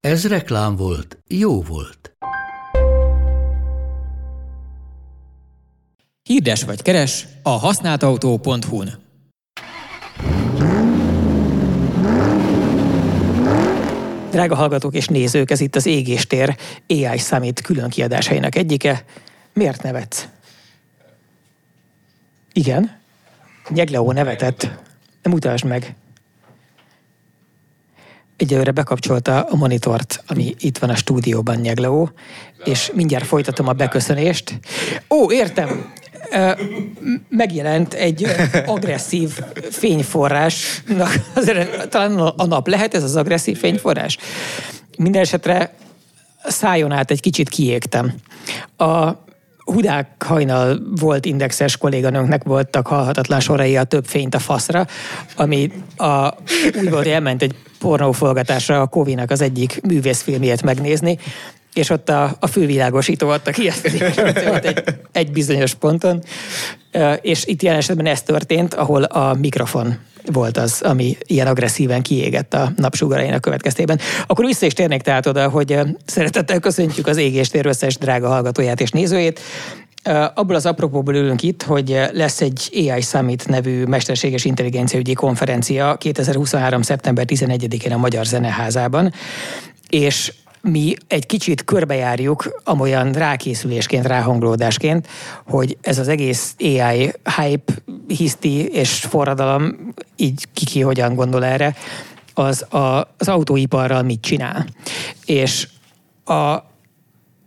Ez reklám volt, jó volt. Hirdes vagy keres a használtautó.hu-n. Drága hallgatók és nézők, ez itt az Égéstér AI Summit külön kiadásainak egyike. Miért nevetsz? Igen? Nyegleó nevetett. Nem utasd meg. Egyelőre bekapcsolta a monitort, ami itt van a stúdióban, Nyegleó, és mindjárt folytatom a beköszönést. Ó, értem! Megjelent egy agresszív fényforrásnak, talán a nap lehet ez az agresszív fényforrás? Minden esetre szájon át egy kicsit kiégtem. A Hudák Hajnal volt indexes kolléganőnknek voltak halhatatlan sorai a több fényt a faszra, ami úgy volt, hogy elment egy pornóforgatásra a Kovinak az egyik művészfilmjét megnézni, és ott a fővilágosító adta ki ezt egy bizonyos ponton, és itt jelen esetben ez történt, ahol a mikrofon volt az, ami ilyen agresszíven kiégett a napsugarainak következtében. Akkor vissza is térnék tehát oda, hogy szeretettel köszöntjük az Égéstér összes drága hallgatóját és nézőjét. Abból az apropóból ülünk itt, hogy lesz egy AI Summit nevű mesterséges intelligenciaügyi konferencia 2023. szeptember 11-én a Magyar Zeneházában, és mi egy kicsit körbejárjuk amolyan rákészülésként, ráhangolódásként, hogy ez az egész AI hype, hiszti és forradalom, így ki hogyan gondol erre, az autóiparral mit csinál. És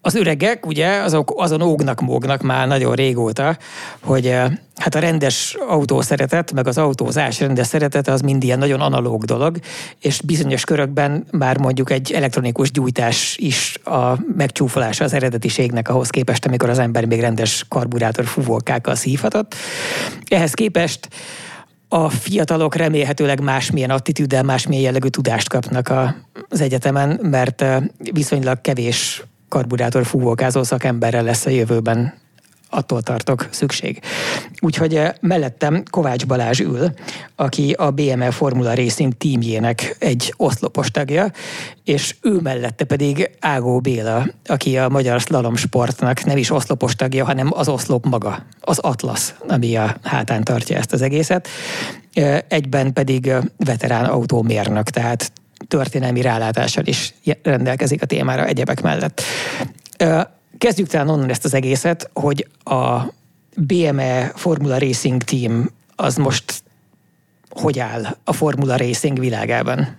az öregek, ugye, azok azon ógnak-mógnak már nagyon régóta, hogy hát a rendes autószeretet, meg az autózás rendes szeretete az mind ilyen nagyon analóg dolog, és bizonyos körökben már mondjuk egy elektronikus gyújtás is a megcsúfolása az eredetiségnek ahhoz képest, amikor az ember még rendes karburátor fúvókákkal szívhatott. Ehhez képest a fiatalok remélhetőleg másmilyen attitűddel, másmilyen jellegű tudást kapnak az egyetemen, mert viszonylag kevés karburátor fúvókázó szakemberrel lesz a jövőben, attól tartok, szükség. Úgyhogy mellettem Kovács Balázs ül, aki a BME Formula Racing Teamjének egy oszlopos tagja, és ő mellette pedig Ágó Béla, aki a magyar szlalomsportnak nem is oszlopos tagja, hanem az oszlop maga, az atlasz, ami a hátán tartja ezt az egészet. Egyben pedig veterán autómérnök, tehát történelmi rálátással is rendelkezik a témára egyebek mellett. Kezdjük talán onnan ezt az egészet, hogy a BME Formula Racing Team az most hogy áll a Formula Racing világában?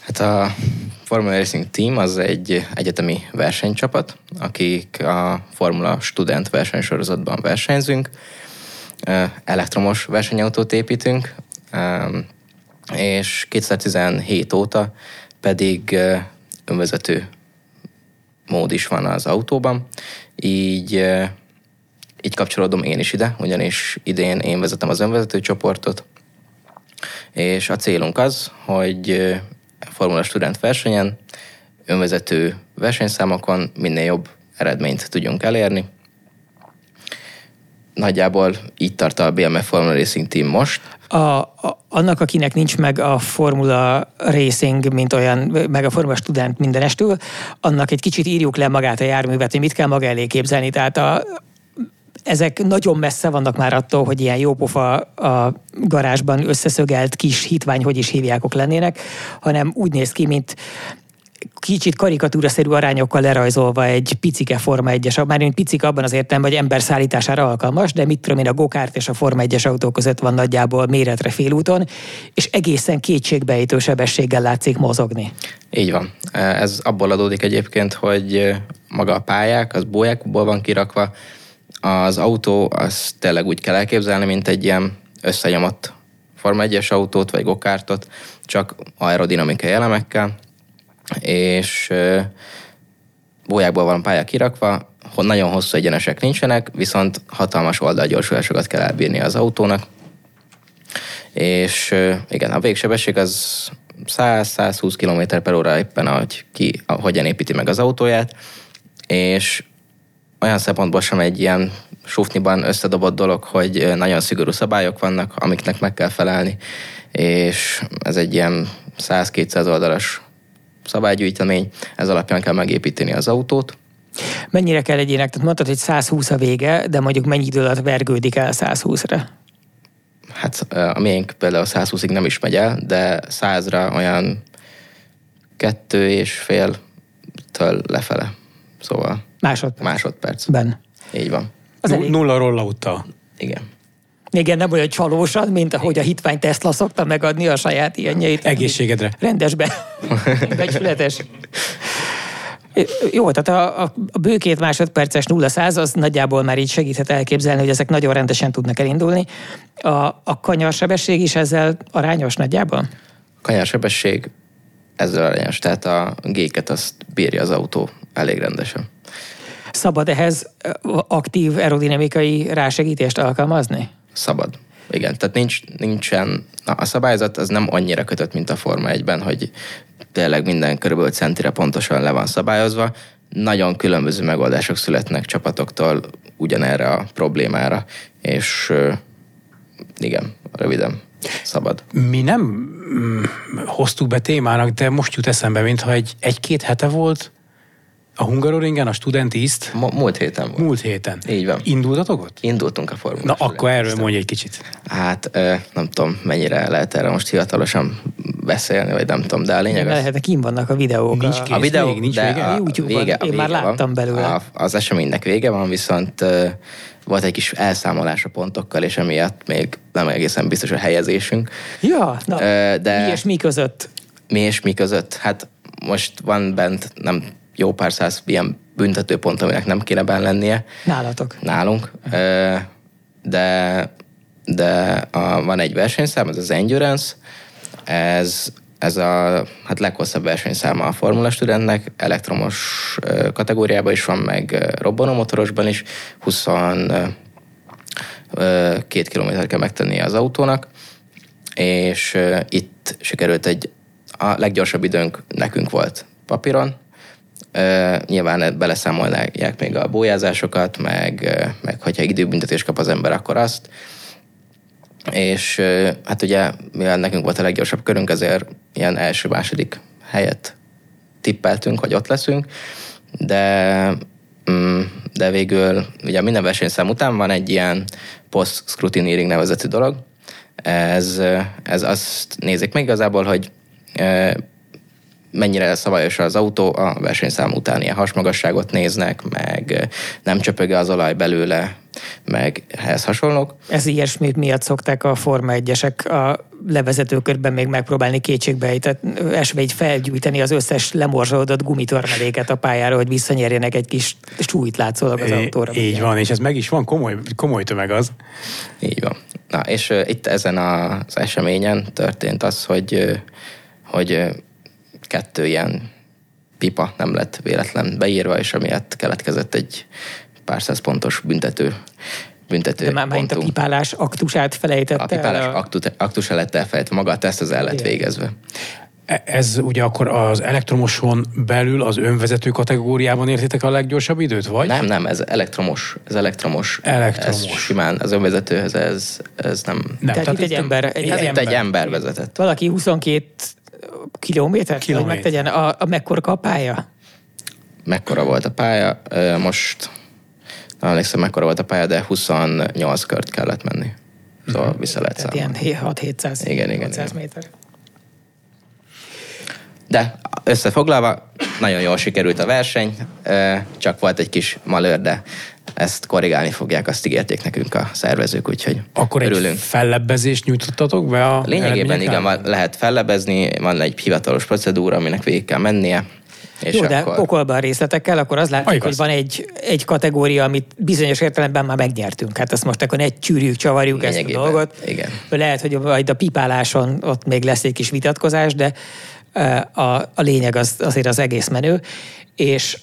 Hát a Formula Racing Team az egy egyetemi versenycsapat, akik a Formula Student versenysorozatban versenyzünk, elektromos versenyautót építünk, és 2017 óta pedig önvezető mód is van az autóban, így kapcsolódom én is ide, ugyanis idén én vezetem az önvezető csoportot, és a célunk az, hogy a Formula Student versenyen, önvezető versenyszámokon minél jobb eredményt tudjunk elérni. Nagyjából így tart a BME Formula Racing Team most. Annak, akinek nincs meg a Formula Racing, mint olyan, meg a Formula Student mindenestül, annak egy kicsit írjuk le magát a járművet, hogy mit kell maga elé képzelni. Tehát ezek nagyon messze vannak már attól, hogy ilyen jópofa a garázsban összeszögelt kis hitvány, hogy is hívjákok lennének, hanem úgy néz ki, mint kicsit karikatúraszerű arányokkal lerajzolva egy picike Forma 1-es, mármint picike abban az értelemben, hogy ember szállítására alkalmas, de mit tudom én, a gokárt és a Forma 1-es autó között van nagyjából méretre félúton, és egészen kétségbejtő sebességgel látszik mozogni. Így van. Ez abból adódik egyébként, hogy maga a pályák, az bójákból van kirakva, az autó, azt tényleg úgy kell elképzelni, mint egy ilyen összenyomott Forma 1-es autót, vagy gokártot, csak aerodinamikai elemekkel, és Gólyákból van pálya kirakva, nagyon hosszú egyenesek nincsenek, viszont hatalmas oldalgyorsulásokat kell elbírni az autónak. És igen, a végsebesség az 100-120 km/h éppen, ahogy ki hogyan építi meg az autóját, és olyan szempontból sem egy ilyen súfniban összedobott dolog, hogy nagyon szigorú szabályok vannak, amiknek meg kell felelni, és ez egy ilyen 100-200 oldalas szabálygyűjtemény, ez alapján kell megépíteni az autót. Mennyire kell egyének? Tehát mondtad, hogy 120 a vége, de mondjuk mennyi idő alatt vergődik el 120-ra? Hát a miénk például 120-ig nem is megy el, de 100-ra olyan 2,5-től lefele. Szóval másodpercben. Így van. Nulla rollauttal. Igen. Igen, nem olyan csalósan, mint ahogy a hitvány Tesla szokta megadni a saját ilyenjeit. Egészségedre. Rendesben. Becsületes. Jó, tehát a bő 2 másodperces 0-100 az nagyjából már így segíthet elképzelni, hogy ezek nagyon rendesen tudnak elindulni. A kanyarsebesség is ezzel arányos nagyjából? A kanyarsebesség ezzel arányos, tehát a G-ket azt bírja az autó elég rendesen. Szabad ehhez aktív aerodinamikai rásegítést alkalmazni? Szabad. Igen, tehát nincsen... A szabályzat az nem annyira kötött, mint a Forma 1-ben, hogy tényleg minden körülbelül centire pontosan le van szabályozva. Nagyon különböző megoldások születnek csapatoktól ugyanerre a problémára, és igen, röviden, szabad. Mi nem hoztuk be témának, de most jut eszembe, mintha egy-két hete volt a Hungaroringen, a Student East. Múlt héten volt. Múlt héten. Így van. Indultatok ott? Indultunk a Formula Student. Na, akkor erről mondj egy kicsit. Hát nem tudom, mennyire lehet erre most hivatalosan beszélni, vagy nem tudom, de a lényeg az... De kim vannak a videók. Nincs kész, a videó, még nincs vége. A YouTube-ban, én már láttam belőle. Az eseménynek vége van, viszont volt egy kis elszámolás a pontokkal, és emiatt még nem egészen biztos a helyezésünk. Ja, na, de mi és mi között? Mi és mi között? Hát most van bent, nem jó pár száz ilyen büntetőpont, aminek nem kéne benn lennie. Nálatok. Nálunk. De van egy versenyszám, ez az Endurance. Ez a hát leghosszabb versenyszáma a Formula Studentnek. Elektromos kategóriában is van, meg robbanomotorosban is. 22 kilométer kell megtennie az autónak. És itt sikerült a leggyorsabb időnk nekünk volt papíron. Nyilván beleszámolják még a bójázásokat, meg hogyha időbüntetés kap az ember, akkor azt. És hát ugye, mivel nekünk volt a leggyorsabb körünk, ezért ilyen első-második helyet tippeltünk, hogy ott leszünk, de végül ugye minden versenyszám után van egy ilyen post-scrutineering nevezetű dolog. Ez azt nézik meg igazából, hogy mennyire szabályos az autó, a versenyszám után ilyen hasmagasságot néznek, meg nem csöpög az olaj belőle, meg ehhez hasonlók. Ez ilyesmi miatt szokták a Forma 1-esek a levezetőkörben még megpróbálni esve így felgyújtani az összes lemorzsolódott gumitormeléket a pályára, hogy visszanyerjenek egy kis súlyt látszólag az autóra. Így van, és ez meg is van, komoly tömeg az. Így van. Na, és itt ezen az eseményen történt az, hogy 2 ilyen pipa nem lett véletlen beírva, és amiatt keletkezett egy pár száz pontos büntető. De már megint a pipálás aktusát felejtette? A pipálás aktusa lett elfelejtve, maga a teszt az el lett végezve. Ez ugye akkor az elektromoson belül az önvezető kategóriában értitek a leggyorsabb időt, vagy? Nem, ez elektromos. Ez simán az önvezetőhöz, ez nem. Tehát itt egy ember vezetett. Valaki 22 kilométert, hogy megtegyen. A mekkora a pálya? Mekkora volt a pálya? Most nem emlékszem, mekkora volt a pálya, de 28 kört kellett menni. Szóval vissza lehet számolni. Tehát ilyen 6-700 igen. méter. De összefoglalva, nagyon jól sikerült a verseny, csak volt egy kis malőr, de ezt korrigálni fogják, azt ígérték nekünk a szervezők, úgyhogy akkor örülünk. Akkor egy fellebbezést nyújtottatok be a lényegében igen, lehet fellebbezni, van egy hivatalos procedúra, aminek végig kell mennie. És jó, de pokolban a részletekkel, akkor az látszik, hogy van egy kategória, amit bizonyos értelemben már megnyertünk. Hát ezt most akkor csavarjuk ezt a dolgot. Igen. Lehet, hogy majd a pipáláson ott még lesz egy kis vitatkozás, de a lényeg az, azért az egész menő, és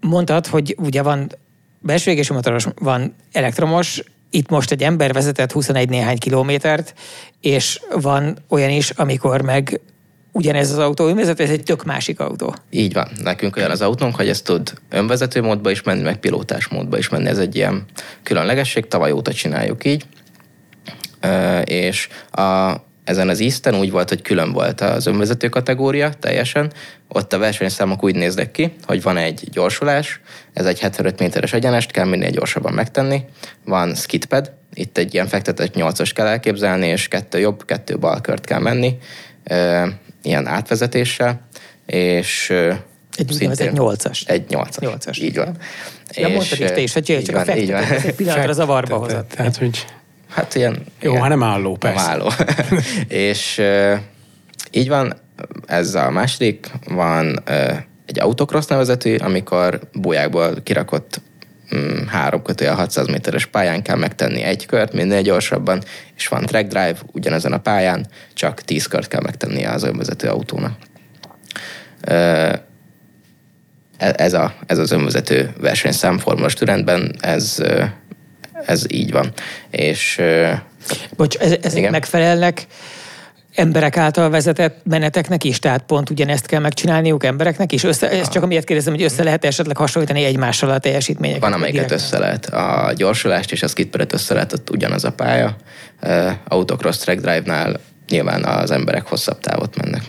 Mondtad, hogy ugye van belső égésű motoros, van elektromos, itt most egy ember vezetett 21 néhány kilométert, és van olyan is, amikor meg ugyanez az autó önvezető, ez egy tök másik autó. Így van. Nekünk olyan az autónk, hogy ez tud önvezető módba is menni, meg pilótás módba is menni. Ez egy ilyen különlegesség, tavaly óta csináljuk így. És ezen az East-en úgy volt, hogy külön volt az önvezető kategória teljesen. Ott a versenyszámok úgy néznek ki, hogy van egy gyorsulás, ez egy 75 méteres egyenest, kell minél gyorsabban megtenni. Van skidpad, itt egy ilyen fektetett 8-os kell elképzelni, és 2 jobb, 2 bal kört kell menni. Ilyen átvezetéssel, és egy 8-as. Egy 8-as. Így van. Ja, és mondtad is te is, hogy csak van, a fektetőt, egy pillanatra zavarba hozott. Tehát, hogy... Hát ilyen... Jó, hát nem álló, persze. Nem álló. És így van, ez a második, van egy autocross nevezetű, amikor bolyákból kirakott 3-600 méteres pályán kell megtenni egy kört, minél gyorsabban, és van track drive ugyanezen a pályán, csak 10 kört kell megtennie az önvezető autónak. Ez az önvezető versenyszám Formula Studentben, ez így van. És, bocs, ezek megfelelnek emberek által vezetett meneteknek is, tehát pont ugyanezt kell megcsinálniuk embereknek is? Ez csak amiért kérdezem, hogy össze lehet esetleg hasonlítani egymással a teljesítményeket? Van, amelyiket direkt össze lehet. A gyorsulást és a skidpedet össze lehet, ott ugyanaz a pálya. Autocross track drive-nál nyilván az emberek hosszabb távot mennek,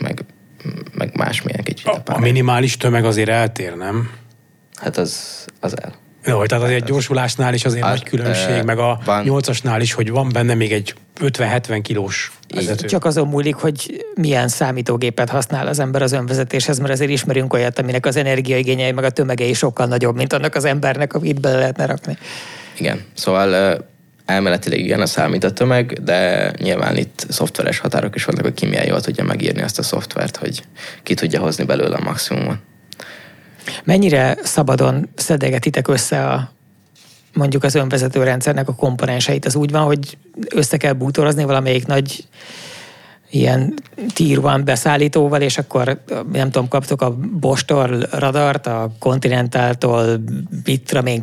meg másmilyen kicsit a pálya. A minimális tömeg azért eltér, nem? Hát az el. Jó, tehát azért gyorsulásnál is azért nagy különbség, meg a 8-asnál is, hogy van benne még egy 50-70 kilós vezető. Csak azon múlik, hogy milyen számítógépet használ az ember az önvezetéshez, mert azért ismerünk olyat, aminek az energiaigényei meg a tömegei sokkal nagyobb, mint annak az embernek, amit bele lehetne rakni. Igen, szóval elméletileg igen, a számít a tömeg, de nyilván itt szoftveres határok is vannak, hogy ki milyen jól tudja megírni azt a szoftvert, hogy ki tudja hozni belőle a maximumot. Mennyire szabadon szedegetitek össze mondjuk az önvezető rendszernek a komponenseit? Az úgy van, hogy össze kell bútorozni valamelyik nagy ilyen tier 1 beszállítóval, és akkor nem tudom, kaptok a Bosch-tól radart, a Continental-tól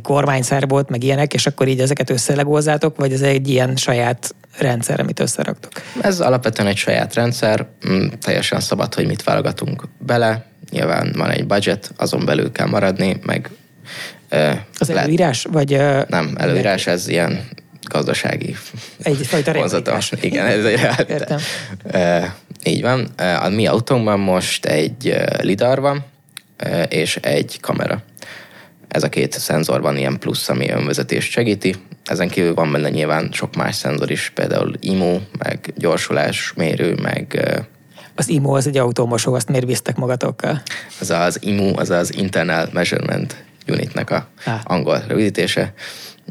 kormányszerbót, meg ilyenek, és akkor így ezeket összelegózzátok, vagy ez egy ilyen saját rendszer, amit összeraktok? Ez alapvetően egy saját rendszer, teljesen szabad, hogy mit válogatunk bele. Nyilván van egy budget, azon belül kell maradni, meg... Az előírás? Vagy, nem, előírás, ez ilyen gazdasági vonzatos. Igen, ez egy realitás. Így van. A mi autónkban most egy LIDAR van, és egy kamera. Ez a két szenzor van ilyen plusz, ami önvezetést segíti. Ezen kívül van benne nyilván sok más szenzor is, például IMU, meg gyorsulás mérő, meg... Az IMU az egy autómosó, azt miért visztek magatokkal? Az az IMU, az az Internal Measurement Unitnek a angol rövidítése.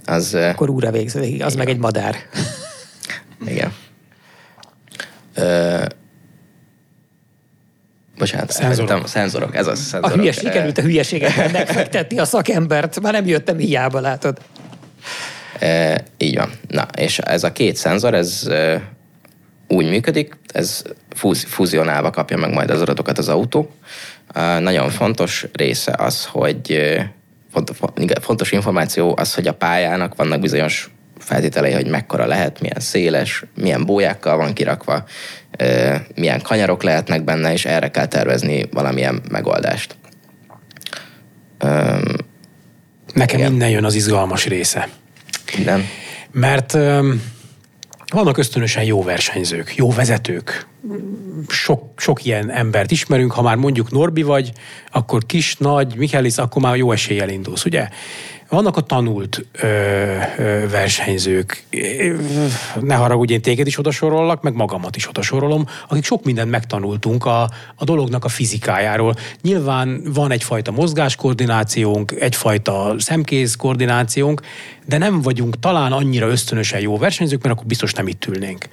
Az, akkor újra végződik, az igen. Meg egy madár. Igen. Bocsánat, szenzorok, ez az szenzorok. Sikerült a hülyeséget megfektetni a szakembert, már nem jöttem hiába, látod. Így van. Na, és ez a két szenzor, ez... úgy működik, ez fúzionálva kapja meg majd az adatokat az autó. Nagyon fontos része az, hogy fontos információ az, hogy a pályának vannak bizonyos feltételei, hogy mekkora lehet, milyen széles, milyen bójákkal van kirakva, milyen kanyarok lehetnek benne, és erre kell tervezni valamilyen megoldást. Nekem innen jön az izgalmas része. Minden? Mert... vannak ösztönösen jó versenyzők, jó vezetők. Sok ilyen embert ismerünk, ha már mondjuk Norbi vagy, akkor kis, nagy, Michaelis, akkor már jó eséllyel indulsz, ugye? Vannak a tanult versenyzők, ne haragudj, én téged is odasorollak, meg magamat is odasorolom, akik sok mindent megtanultunk a dolognak a fizikájáról. Nyilván van egyfajta mozgáskoordinációnk, egyfajta szemkéz koordinációnk, de nem vagyunk talán annyira ösztönösen jó versenyzők, mert akkor biztos nem itt ülnénk.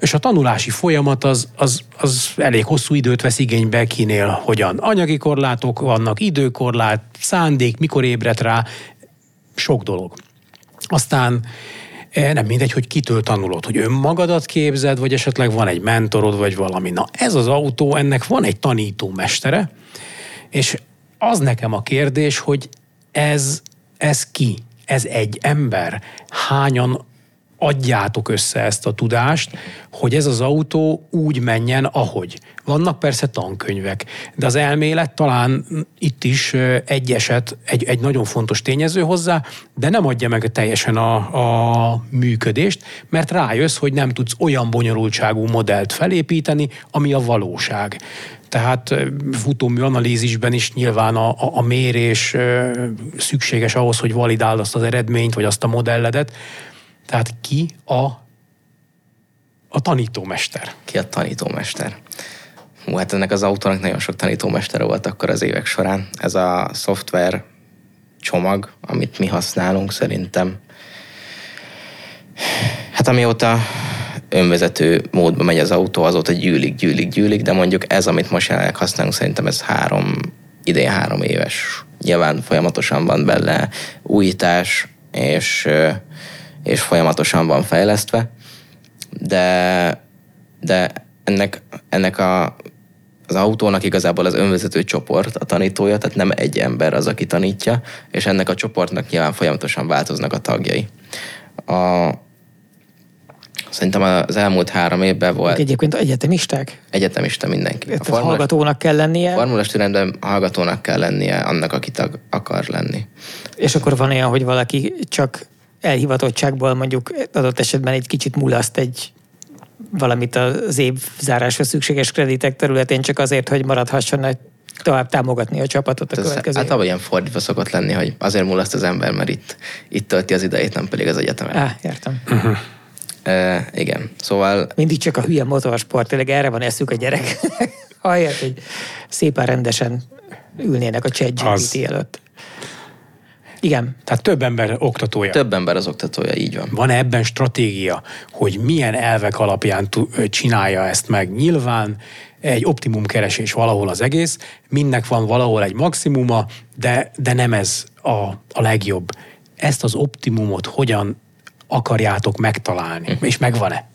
És a tanulási folyamat az elég hosszú időt vesz igénybe, kinél hogyan. Anyagi korlátok vannak, időkorlát, szándék, mikor ébredt rá, sok dolog. Aztán nem mindegy, hogy kitől tanulod, hogy önmagadat képzed, vagy esetleg van egy mentorod, vagy valami. Na, ez az autó, ennek van egy tanítómestere, és az nekem a kérdés, hogy ez ki? Ez egy ember? Hányan adjátok össze ezt a tudást, hogy ez az autó úgy menjen, ahogy. Vannak persze tankönyvek, de az elmélet talán itt is egy nagyon fontos tényező hozzá, de nem adja meg teljesen a működést, mert rájössz, hogy nem tudsz olyan bonyolultságú modellt felépíteni, ami a valóság. Tehát futómű analízisben is nyilván a mérés szükséges ahhoz, hogy validáld azt az eredményt, vagy azt a modelledet. Tehát ki a tanítómester? Ki a tanítómester? Hú, hát ennek az autónak nagyon sok tanítómester volt akkor az évek során. Ez a szoftver csomag, amit mi használunk szerintem. Hát amióta önvezető módban megy az autó, azóta gyűlik, de mondjuk ez, amit most jelenleg használunk, szerintem ez idén három éves. Nyilván folyamatosan van benne újítás, és folyamatosan van fejlesztve, de ennek az autónak igazából az önvezető csoport a tanítója, tehát nem egy ember az, aki tanítja, és ennek a csoportnak nyilván folyamatosan változnak a tagjai. Szerintem az elmúlt 3 évben volt... Egyébként egyetemisták? Egyetemista mindenki. Tehát hallgatónak kell lennie? Formula Studentben hallgatónak kell lennie annak, aki tag akar lenni. És akkor van olyan, hogy valaki csak elhivatottságból mondjuk adott esetben egy kicsit mulaszt egy valamit az évzáráshoz szükséges kreditek területén, csak azért, hogy maradhasson tovább támogatni a csapatot a következő. Hát abban ilyen fordítva szokott lenni, hogy azért mulaszt az ember, mert itt tölti az idejét, nem pedig az egyetemen. Értem. Uh-huh. Igen, szóval... Mindig csak a hülye motorsport, tényleg erre van eszük a gyerek. Ahelyett, hogy szépen rendesen ülnének a ChatGPT előtt. Igen. Tehát több ember oktatója. Több ember az oktatója, így van. Van ebben stratégia, hogy milyen elvek alapján csinálja ezt meg? Nyilván egy optimum keresés valahol az egész, mindnek van valahol egy maximuma, de nem ez a legjobb. Ezt az optimumot hogyan akarjátok megtalálni? És megvan-e?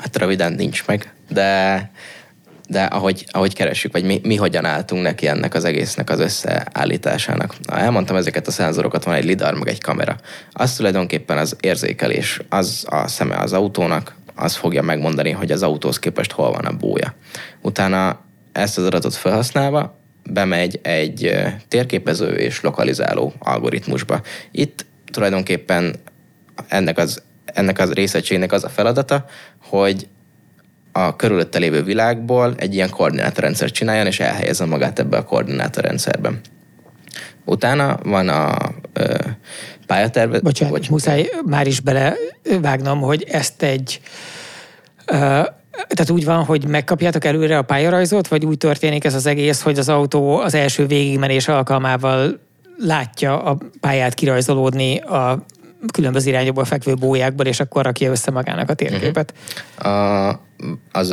Hát röviden nincs meg, de ahogy keressük, vagy mi hogyan álltunk neki ennek az egésznek az összeállításának. Elmondtam ezeket a szenzorokat, van egy lidar, meg egy kamera. Az tulajdonképpen az érzékelés, az a szeme az autónak, az fogja megmondani, hogy az autóhoz képest hol van a bója. Utána ezt az adatot felhasználva bemegy egy térképező és lokalizáló algoritmusba. Itt tulajdonképpen ennek az részegységnek az a feladata, hogy a körülötte lévő világból egy ilyen koordinátorrendszer csináljon, és elhelyezze magát ebbe a koordinátorrendszerben. Utána van a pályaterve... Bocsánat, muszáj már is belevágnom, hogy ezt tehát úgy van, hogy megkapjátok előre a pályarajzot, vagy úgy történik ez az egész, hogy az autó az első végigmenés alkalmával látja a pályát kirajzolódni a különböző irányokból fekvő bójákból, és akkor rakja össze magának a térképet.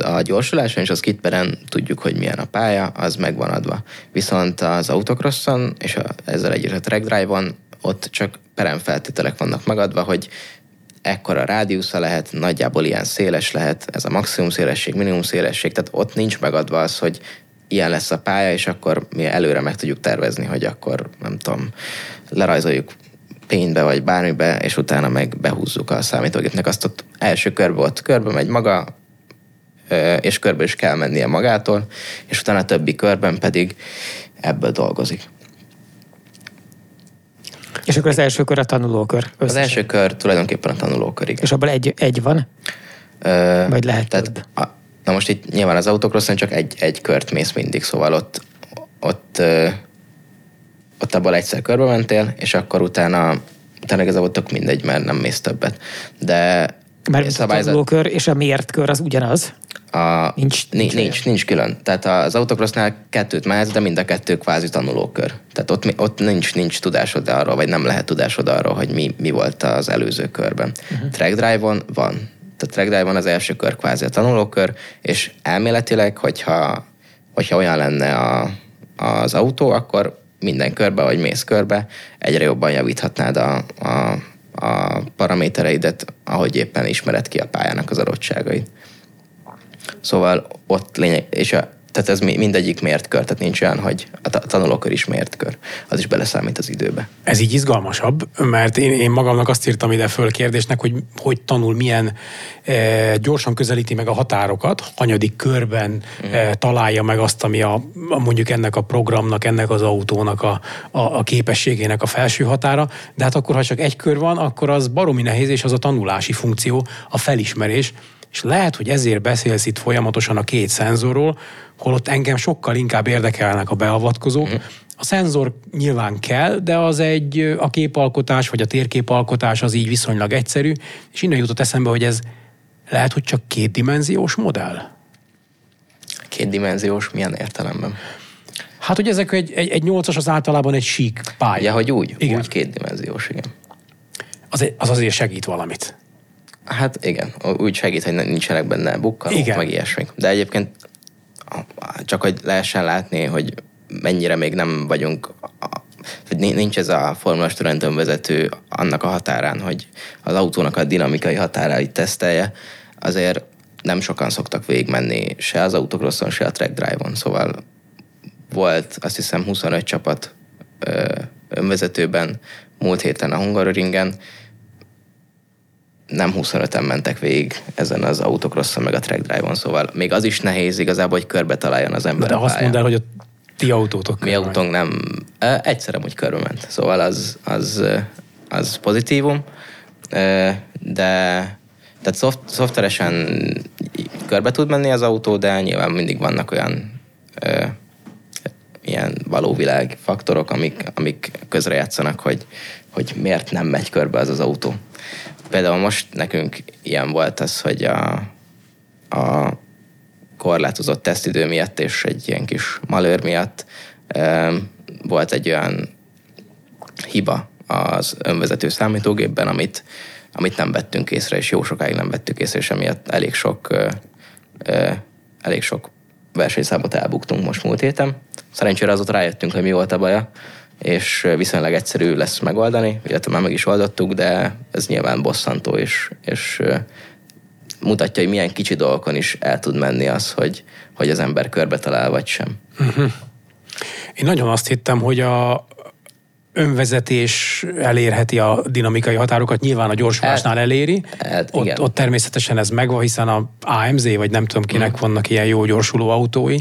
A gyorsuláson és az kipperen tudjuk, hogy milyen a pálya, az megvan adva. Viszont az autocrosson, és ezzel együtt a track drive-on, ott csak peremfeltételek vannak megadva, hogy ekkora rádiusza lehet, nagyjából ilyen széles lehet, ez a maximum szélesség, minimum szélesség, tehát ott nincs megadva az, hogy ilyen lesz a pálya, és akkor mi előre meg tudjuk tervezni, hogy akkor, nem tudom, lerajzoljuk pénybe vagy bármibe, és utána meg behúzzuk a számítógépnek. Azt ott első körbe ott körbe megy maga, és körbe is kell mennie magától, és utána a többi körben pedig ebből dolgozik. És akkor az első kör a tanulókör? Összesen. Az első kör tulajdonképpen a tanulókör, igen. És abban egy van? Vagy lehet több? Na most itt nyilván az autocrosson csak egy kört mész mindig, szóval ott abban egyszer körbe mentél, és akkor utána igazából tök mindegy, mert nem mész többet. De mármint a tanulókör és a mért kör az ugyanaz? Nincs külön. Tehát az autocrossnál 2 mehetsz, de mind a 2 kvázi tanulókör. Tehát ott nincs tudásod arról, vagy nem lehet tudásod arról, hogy mi volt az előző körben. Track drive-on van. Tehát track drive-on az első kör kvázi a tanulókör, és elméletileg, hogyha olyan lenne az autó, akkor minden körbe, vagy mész körbe, egyre jobban javíthatnád a a paramétereidet, ahogy éppen ismered ki a pályának az adottságait. Szóval ott lényeg, és tehát ez mindegyik mértkör, tehát nincs olyan, hogy a tanulókör is mértkör, az is beleszámít az időbe. Ez így izgalmasabb, mert én magamnak azt írtam ide föl kérdésnek, hogy hogy tanul, milyen gyorsan közelíti meg a határokat, hanyadik körben találja meg azt, ami a mondjuk ennek a programnak, ennek az autónak a képességének a felső határa, de hát akkor, ha csak egy kör van, akkor az baromi nehéz, és az a tanulási funkció, a felismerés, és lehet, hogy ezért beszélsz itt folyamatosan a két szenzorról, holott engem sokkal inkább érdekelnek a beavatkozók. A szenzor nyilván kell, de az a képalkotás vagy a térképalkotás az így viszonylag egyszerű, és innen jutott eszembe, hogy ez lehet, hogy csak kétdimenziós modell? Kétdimenziós milyen értelemben? Hát, hogy ezek egy 8-as az általában egy sík pálya. Ja, hogy úgy kétdimenziós, igen. Az azért segít valamit. Hát igen, úgy segít, hogy nincsenek benne bukkanók, meg ilyesmi. De egyébként csak, hogy lehessen látni, hogy mennyire még nem vagyunk, nincs ez a Formula Student önvezető annak a határán, hogy az autónak a dinamikai határait tesztelje, azért nem sokan szoktak végigmenni se az autocrosson, se a track drive-on, szóval volt azt hiszem 25 csapat önvezetőben, múlt héten a Hungaroringen, nem 25-en mentek végig ezen az autocrosson meg a track drive-on, szóval még az is nehéz igazából, hogy körbe találjon az ember. De azt mondd el, hogy a ti autótok körbe. Mi autónk nem, egyszer amúgy körbe ment, szóval az pozitívum, de tehát szoftveresen körbe tud menni az autó, de nyilván mindig vannak olyan ilyen valóvilág faktorok, amik közrejátszanak, hogy miért nem megy körbe az autó. Például most nekünk ilyen volt az, hogy a korlátozott tesztidő miatt és egy ilyen kis malőr miatt volt egy olyan hiba az önvezető számítógépben, amit nem vettünk észre, és jó sokáig nem vettük észre, és emiatt elég sok versenyszámot elbuktunk most múlt héten. Szerencsére azóta rájöttünk, hogy mi volt a baja, és viszonylag egyszerű lesz megoldani, illetve már meg is oldottuk, de ez nyilván bosszantó, és mutatja, hogy milyen kicsi dolgokon is el tud menni az, hogy az ember körbe talál, vagy sem. Én nagyon azt hittem, hogy a önvezetés elérheti a dinamikai határokat, nyilván a gyorsulásnál eléri. Ott természetesen ez megvan, hiszen a AMZ, vagy nem tudom kinek vannak ilyen jó gyorsuló autói,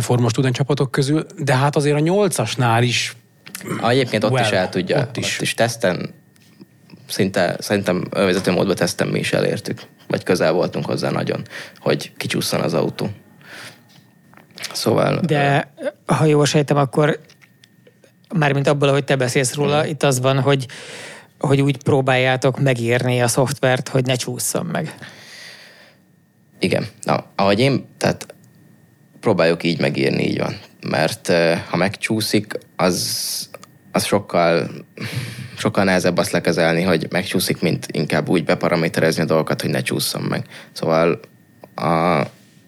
Formula Student csapatok közül, de hát azért a 8-asnál is... Egyébként ott is el tudja. Ott is teszten, szinte szerintem önvezető módban teszten mi is elértük, vagy közel voltunk hozzá nagyon, hogy kicsúszson az autó. Szóval... De ha jól sejtem, akkor mármint abból, ahogy te beszélsz róla, itt az van, hogy úgy próbáljátok megírni a szoftvert, hogy ne csússzon meg. Igen. Na, ahogy én... Tehát próbáljuk így megírni, így van. Mert ha megcsúszik, az sokkal nehezebb azt lekezelni, hogy megcsúszik, mint inkább úgy beparaméterezni a dolgokat, hogy ne csúszson meg. Szóval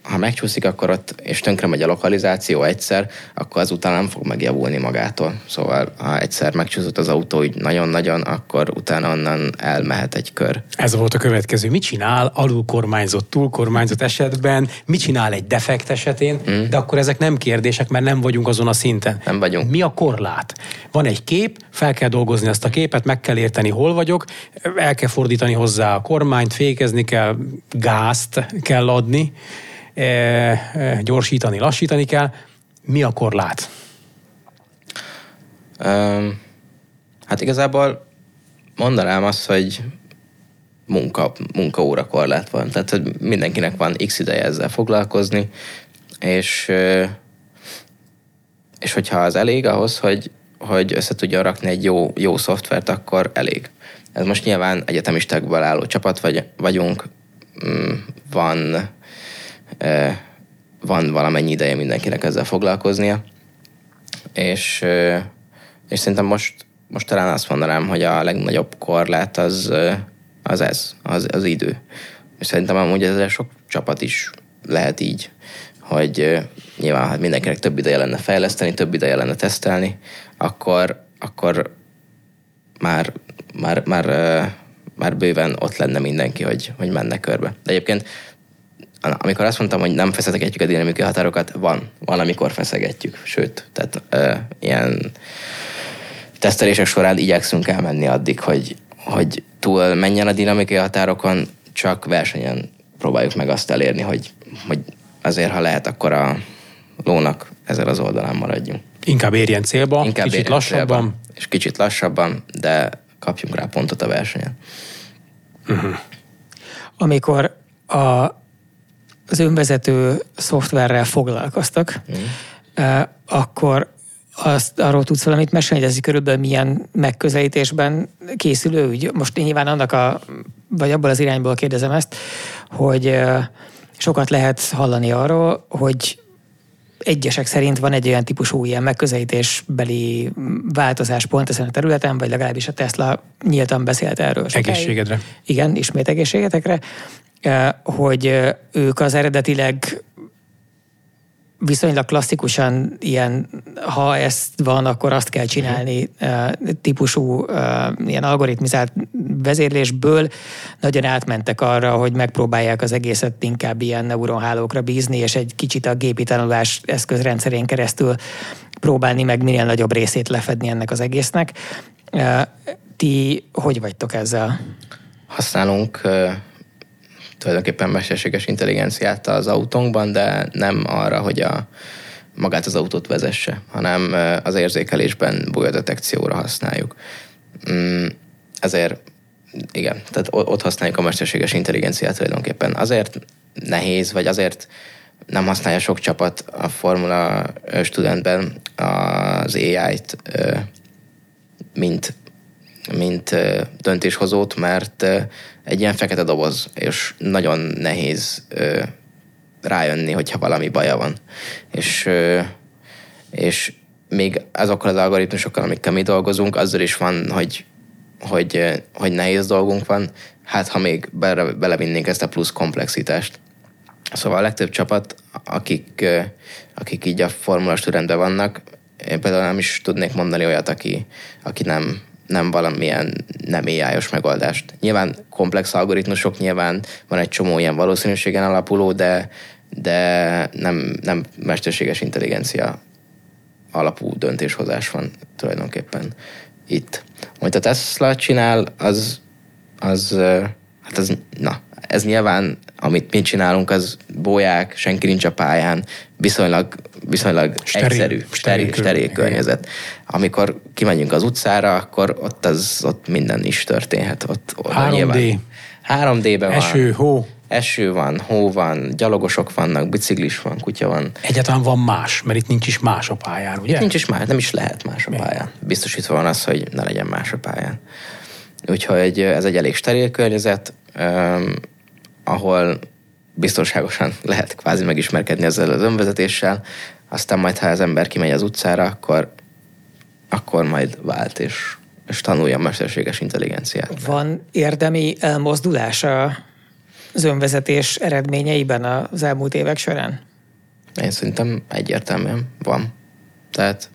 ha megcsúszik, akkor ott, és tönkre megy a lokalizáció egyszer, akkor azután nem fog megjavulni magától. Szóval ha egyszer megcsúszott az autó így nagyon-nagyon, akkor utána onnan elmehet egy kör. Ez volt a következő. Mit csinál alulkormányzott, túlkormányzott esetben? Mit csinál egy defekt esetén? De akkor ezek nem kérdések, mert nem vagyunk azon a szinten. Nem vagyunk. Mi a korlát? Van egy kép, fel kell dolgozni ezt a képet, meg kell érteni, hol vagyok, el kell fordítani hozzá a kormányt, fékezni kell, gázt kell adni, gyorsítani, lassítani kell. Mi a korlát? Hát igazából mondanám azt, hogy munkaóra korlát van. Tehát, hogy mindenkinek van x ideje ezzel foglalkozni, és hogyha az elég ahhoz, hogy össze tudjon rakni egy jó szoftvert, akkor elég. Ez most nyilván egyetemistákból álló csapat vagyunk, van valamennyi ideje mindenkinek ezzel foglalkoznia, és szerintem most talán azt mondanám, hogy a legnagyobb korlát az idő. És szerintem amúgy ezzel sok csapat is lehet így, hogy nyilván hát mindenkinek több ideje lenne fejleszteni, több ideje lenne tesztelni, akkor már bőven ott lenne mindenki, hogy menne körbe. De egyébként, amikor azt mondtam, hogy nem feszegetjük a dinamikai határokat, van, amikor feszegetjük. Sőt, tehát ilyen tesztelések során igyekszünk elmenni addig, hogy túl menjen a dinamikai határokon, csak versenyen próbáljuk meg azt elérni, hogy azért, ha lehet, akkor a lónak ezen az oldalán maradjunk. Inkább érjen célba, kicsit lassabban, de kapjunk rá pontot a versenyen. Uh-huh. Amikor az önvezető szoftverrel foglalkoztak, akkor arról tudsz valamit mesélni, hogy ez körülbelül milyen megközelítésben készülő ügy. Most nyilván vagy abból az irányból kérdezem ezt, hogy sokat lehet hallani arról, hogy egyesek szerint van egy olyan típusú ilyen megközelítésbeli változáspont ezen a területen, vagy legalábbis a Tesla nyíltan beszélt erről. Egészségedre. Igen, ismét egészségetekre, hogy ők az eredetileg viszonylag klasszikusan ilyen, ha ezt van, akkor azt kell csinálni típusú ilyen algoritmizált vezérlésből nagyon átmentek arra, hogy megpróbálják az egészet inkább ilyen neuronhálókra bízni, és egy kicsit a gépi tanulás eszközrendszerén keresztül próbálni meg minél nagyobb részét lefedni ennek az egésznek. Ti hogy vagytok ezzel? Használunk tulajdonképpen mesterséges intelligenciát az autónkban, de nem arra, hogy magát az autót vezesse, hanem az érzékelésben bújjadetekcióra használjuk. Ezért igen, tehát ott használjuk a mesterséges intelligenciát tulajdonképpen. Azért nehéz, vagy azért nem használja sok csapat a Formula Studentben az AI-t, mint döntéshozót, mert egy ilyen fekete doboz, és nagyon nehéz rájönni, hogyha valami baja van. És még azokkal az algoritmusokkal, amikkel mi dolgozunk, azzal is van, hogy nehéz dolgunk van, hát ha még belevinnénk ezt a plusz komplexitást. Szóval a legtöbb csapat, akik így a Formula Studentben vannak, én például nem is tudnék mondani olyat, aki nem valamilyen nem AI-os megoldást. Nyilván komplex algoritmusok, nyilván van egy csomó ilyen valószínűségen alapuló, de nem mesterséges intelligencia alapú döntéshozás van tulajdonképpen itt. Amit a Tesla csinál, ez nyilván, amit mi csinálunk, az bóják, senki nincs a pályán, viszonylag steril környezet. Amikor kimegyünk az utcára, akkor ott minden is történhet. Ott 3D-ben van. Eső van, hó van, gyalogosok vannak, biciklis van, kutya van. Egyáltalán van más, mert itt nincs is más a pályán, ugye? Nincs is más, nem is lehet más a pályán. Biztosítva van az, hogy ne legyen más a pályán. Úgyhogy ez egy elég steril környezet, ahol biztonságosan lehet kvázi megismerkedni ezzel az önvezetéssel, aztán majd, ha az ember kimegy az utcára, akkor majd vált és tanulja a mesterséges intelligenciát. Van érdemi elmozdulás az önvezetés eredményeiben az elmúlt évek során? Én szerintem egyértelműen van. Tehát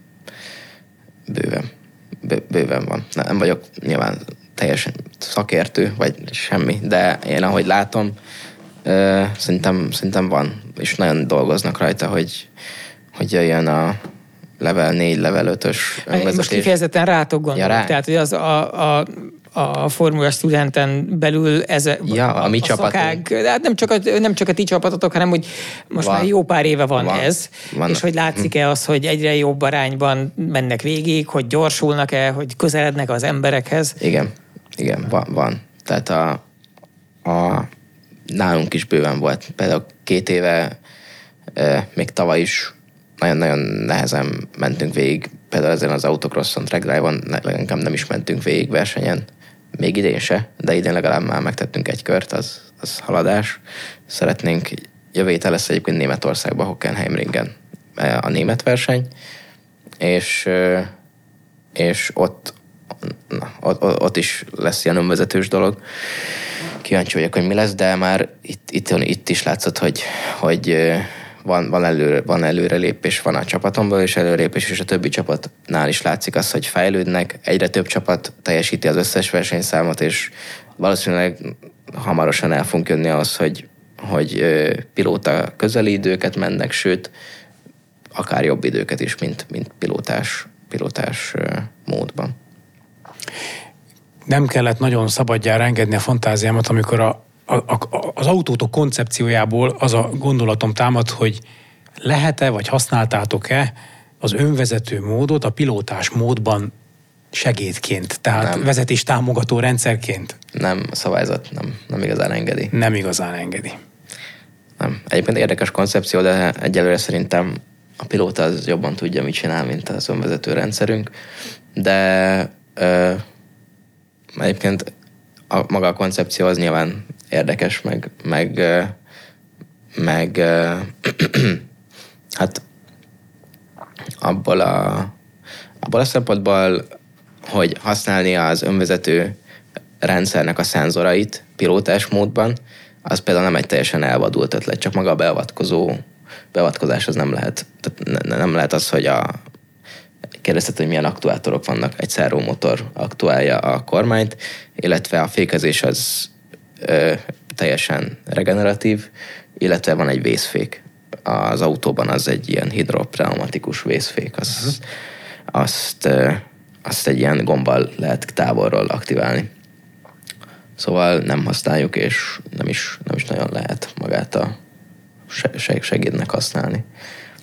bőven van. Nem vagyok nyilván teljesen szakértő, vagy semmi, de én ahogy látom, szerintem van, és nagyon dolgoznak rajta, hogy jöjjön a level 4, level 5-ös önvezetés. Most kifejezetten rátok gondolok, tehát hogy az a Formula Studenten belül ez a mi szakág, hát nem csak a ti csapatotok, hanem hogy most már jó pár éve van ez, és hogy látszik-e az, hogy egyre jobb arányban mennek végig, hogy gyorsulnak-e, hogy közelednek az emberekhez? Igen, van. Tehát nálunk is bőven volt. Például 2 éve, még tavaly is nagyon-nagyon nehezen mentünk végig. Például ezen az autocrosson, track drive-on leginkább nem is mentünk végig versenyen. Még idén se, de idén legalább már megtettünk egy kört, az haladás. Szeretnénk, jövő héten lesz egyébként Németországban, Hockenheimringen a német verseny, és ott is lesz ilyen önvezetős dolog. Kíváncsi vagyok, hogy mi lesz, de már itt is látszott, hogy van előrelépés, van a csapatomból is előrelépés, és a többi csapatnál is látszik az, hogy fejlődnek. Egyre több csapat teljesíti az összes versenyszámot, és valószínűleg hamarosan el fogunk jönni ahhoz, hogy pilóta közeli időket mennek, sőt, akár jobb időket is, mint pilótás módban. Nem kellett nagyon szabadjára engedni a fantáziámat, amikor az autótok koncepciójából az a gondolatom támad, hogy lehet-e, vagy használtátok-e az önvezető módot a pilótás módban segédként, tehát nem. Vezetés támogató rendszerként? Nem, a szabályzat nem igazán engedi. Nem igazán engedi. Nem. Egyébként érdekes koncepció, de egyelőre szerintem a pilóta az jobban tudja, mit csinál, mint az önvezető rendszerünk, de egyébként maga a koncepció az nyilván érdekes, meg hát abból a szempontból, hogy használni az önvezető rendszernek a szenzorait pilótás módban, az például nem egy teljesen elvadult ötlet, csak maga a beavatkozás az nem lehet. Tehát nem lehet az, hogy kérdezted, hogy milyen aktuátorok vannak, egy szervomotor aktuálja a kormányt, illetve a fékezés az teljesen regeneratív, illetve van egy vészfék. Az autóban az egy ilyen hidropneumatikus vészfék. Azt egy ilyen gombbal lehet távolról aktiválni. Szóval nem használjuk, és nem is nagyon lehet magát a segédnek használni.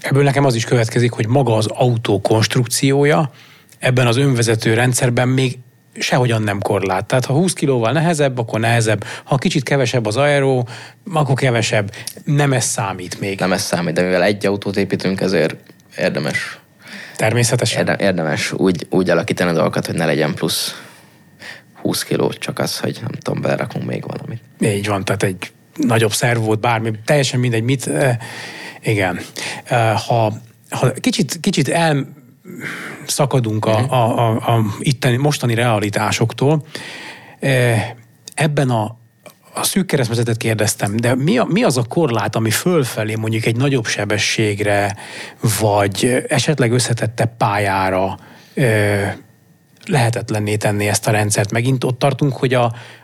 Ebből nekem az is következik, hogy maga az autó konstrukciója ebben az önvezető rendszerben még sehogyan nem korlát. Tehát ha 20 kilóval nehezebb, akkor nehezebb. Ha kicsit kevesebb az aero, akkor kevesebb. Nem ez számít még. Nem ez számít, de mivel egy autót építünk, ezért érdemes. Természetesen. Érdemes úgy alakítani a dolgokat, hogy ne legyen plusz 20 kilót, csak az, hogy nem tudom, belerakunk még valamit. Így van, tehát egy nagyobb szervót, bármi, teljesen mindegy mit. Igen. Ha kicsit elszakadunk mostani realitásoktól, ebben a szűk keresztmetszetet kérdeztem, de mi az a korlát, ami fölfelé mondjuk egy nagyobb sebességre, vagy esetleg összetettebb pályára lehetetlenné tenni ezt a rendszert? Megint ott tartunk, hogy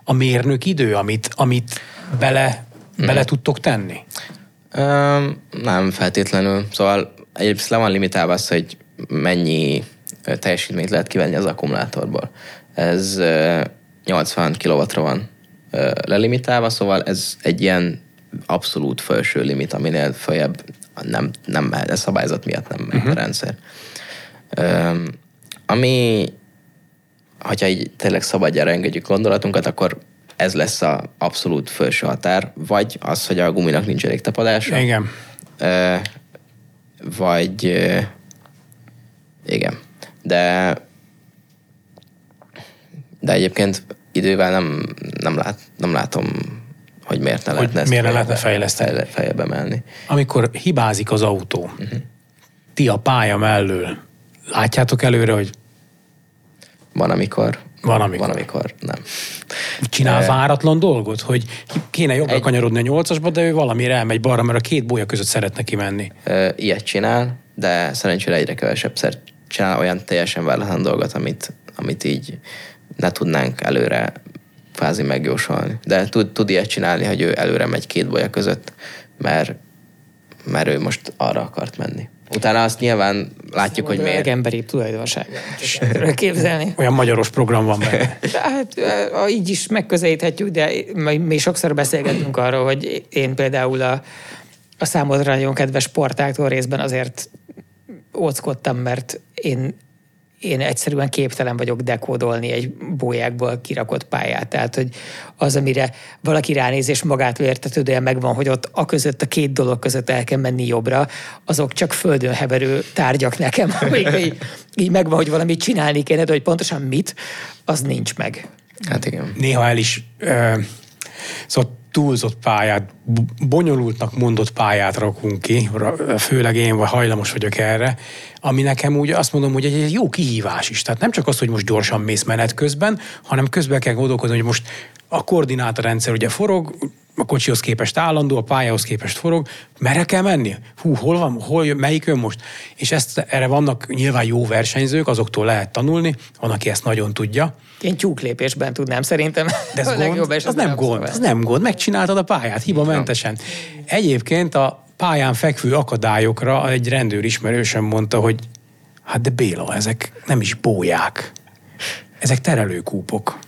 a mérnök idő, amit bele tudtok tenni? Nem feltétlenül. Szóval egyébként le van limitálva az, hogy mennyi teljesítményt lehet kivenni az akkumulátorból. Ez 80 kW-ra van lelimitálva, szóval ez egy ilyen abszolút felső limit, aminél följebb nem mehet, ez szabályzat miatt nem mehet a rendszer. Ami, hogyha így tényleg szabadjára engedjük gondolatunkat, akkor ez lesz az abszolút felső határ, vagy az, hogy a guminak nincs elég tapadása. Igen. Igen. De egyébként idővel nem látom, hogy miért ne lehetne fejjebb emelni. Amikor hibázik az autó, ti a pálya mellől látjátok előre, hogy Van, amikor nem. Csinál váratlan dolgot, hogy kéne jobbra kanyarodni a 8-asba, de ő valamire elmegy balra, mert a két bólya között szeretne kimenni. Ilyet csinál, de szerencsére egyre kevesebbszer csinál olyan teljesen váratlan dolgot, amit így ne tudnánk előre kvázi megjósolni. De tud ilyet csinálni, hogy ő előre megy két bólya között, mert ő most arra akart menni. Utána azt nyilván látjuk, hogy miért. Legemberibb tulajdonság. Képzelni. Olyan magyaros program van benne. Hát így is megközelíthetjük, de mi sokszor beszélgetünk arról, hogy én például a számodra nagyon kedves sportáktól részben azért óckodtam, mert én egyszerűen képtelen vagyok dekódolni egy bólyákból kirakott pályát. Tehát, hogy az, amire valaki ránéz, és magától értetődően megvan, hogy ott a két dolog között el kell menni jobbra, azok csak földön heverő tárgyak nekem. Így megvan, hogy valamit csinálni kéne, de hogy pontosan mit, az nincs meg. Hát igen. Néha el is szóval túlzott pályát, bonyolultnak mondott pályát rakunk ki, főleg én hajlamos vagyok erre, ami nekem úgy azt mondom, hogy egy jó kihívás is. Tehát nem csak az, hogy most gyorsan mész menet közben, hanem közben kell gondolkodni, hogy most a koordinátorrendszer ugye forog, a kocsihoz képest állandó, a pályához képest forog, merre kell menni? Hú, hol van, melyik ön most? És erre vannak nyilván jó versenyzők, azoktól lehet tanulni, van, aki ezt nagyon tudja. Én tyúklépésben tudnám szerintem. De ez gond, ez nem gond, megcsináltad a pályát, hibamentesen. Egyébként a pályán fekvő akadályokra egy rendőr ismerősen mondta, hogy hát de Béla, ezek nem is bóják, ezek terelőkúpok.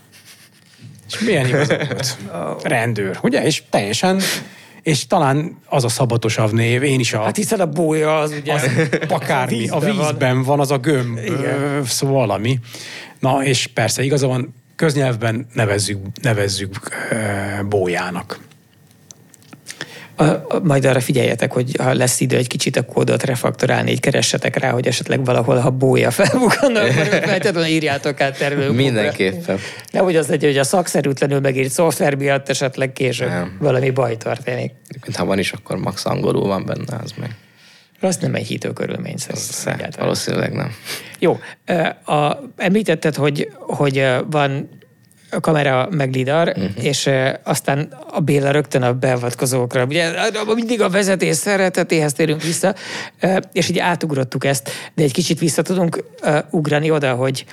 És milyen igazokat? Rendőr, ugye? És teljesen, és talán az a szabatosabb név, én is a... Hát hiszen a bója az ugye... Az akármi, a vízben van, az a gömb, szóval valami. Na, és persze igaza van, köznyelvben nevezzük bójának. Majd arra figyeljetek, hogy ha lesz idő egy kicsit a kódot refaktorálni, így keressetek rá, hogy esetleg valahol, ha bója felbukkanna, akkor feltétlenül írjátok át terülőkúpra. Mindenképpen. Nehogy az legyen, hogy a szakszerűtlenül megírt szoftver miatt esetleg később valami baj történik. Ha van is, akkor max angolul van benne, az meg. Azt nem egy hitő körülmény szerintem. Valószínűleg nem. Jó. Említetted, hogy van... a kamera meg lidar, és aztán a Béla rögtön a beavatkozókra. Ugye mindig a vezetés szeretetéhez térünk vissza, és így átugrottuk ezt, de egy kicsit vissza tudunk ugrani oda, hogy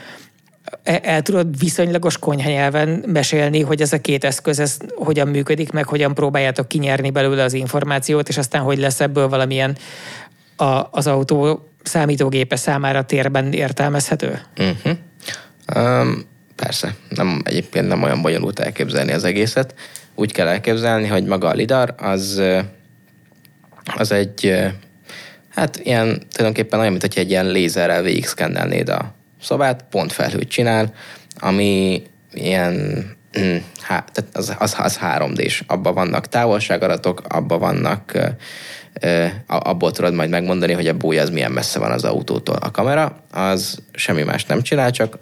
el tudod viszonylagos konyhanyelven mesélni, hogy ez a két eszköz, ez hogyan működik, meg hogyan próbáljátok kinyerni belőle az információt, és aztán hogy lesz ebből valamilyen az autó számítógépe számára térben értelmezhető? Persze, egyébként nem olyan bonyolult elképzelni az egészet. Úgy kell elképzelni, hogy maga a lidar az egy, hát ilyen tulajdonképpen olyan, mint hogyha egy ilyen lézerrel végigszkennelnéd a szobát, pontfelhőt csinál, ami ilyen, tehát az 3D-s. Abban vannak távolságadatok, abban vannak, abból tudod majd megmondani, hogy a bója az milyen messze van az autótól. A kamera az semmi más nem csinál, csak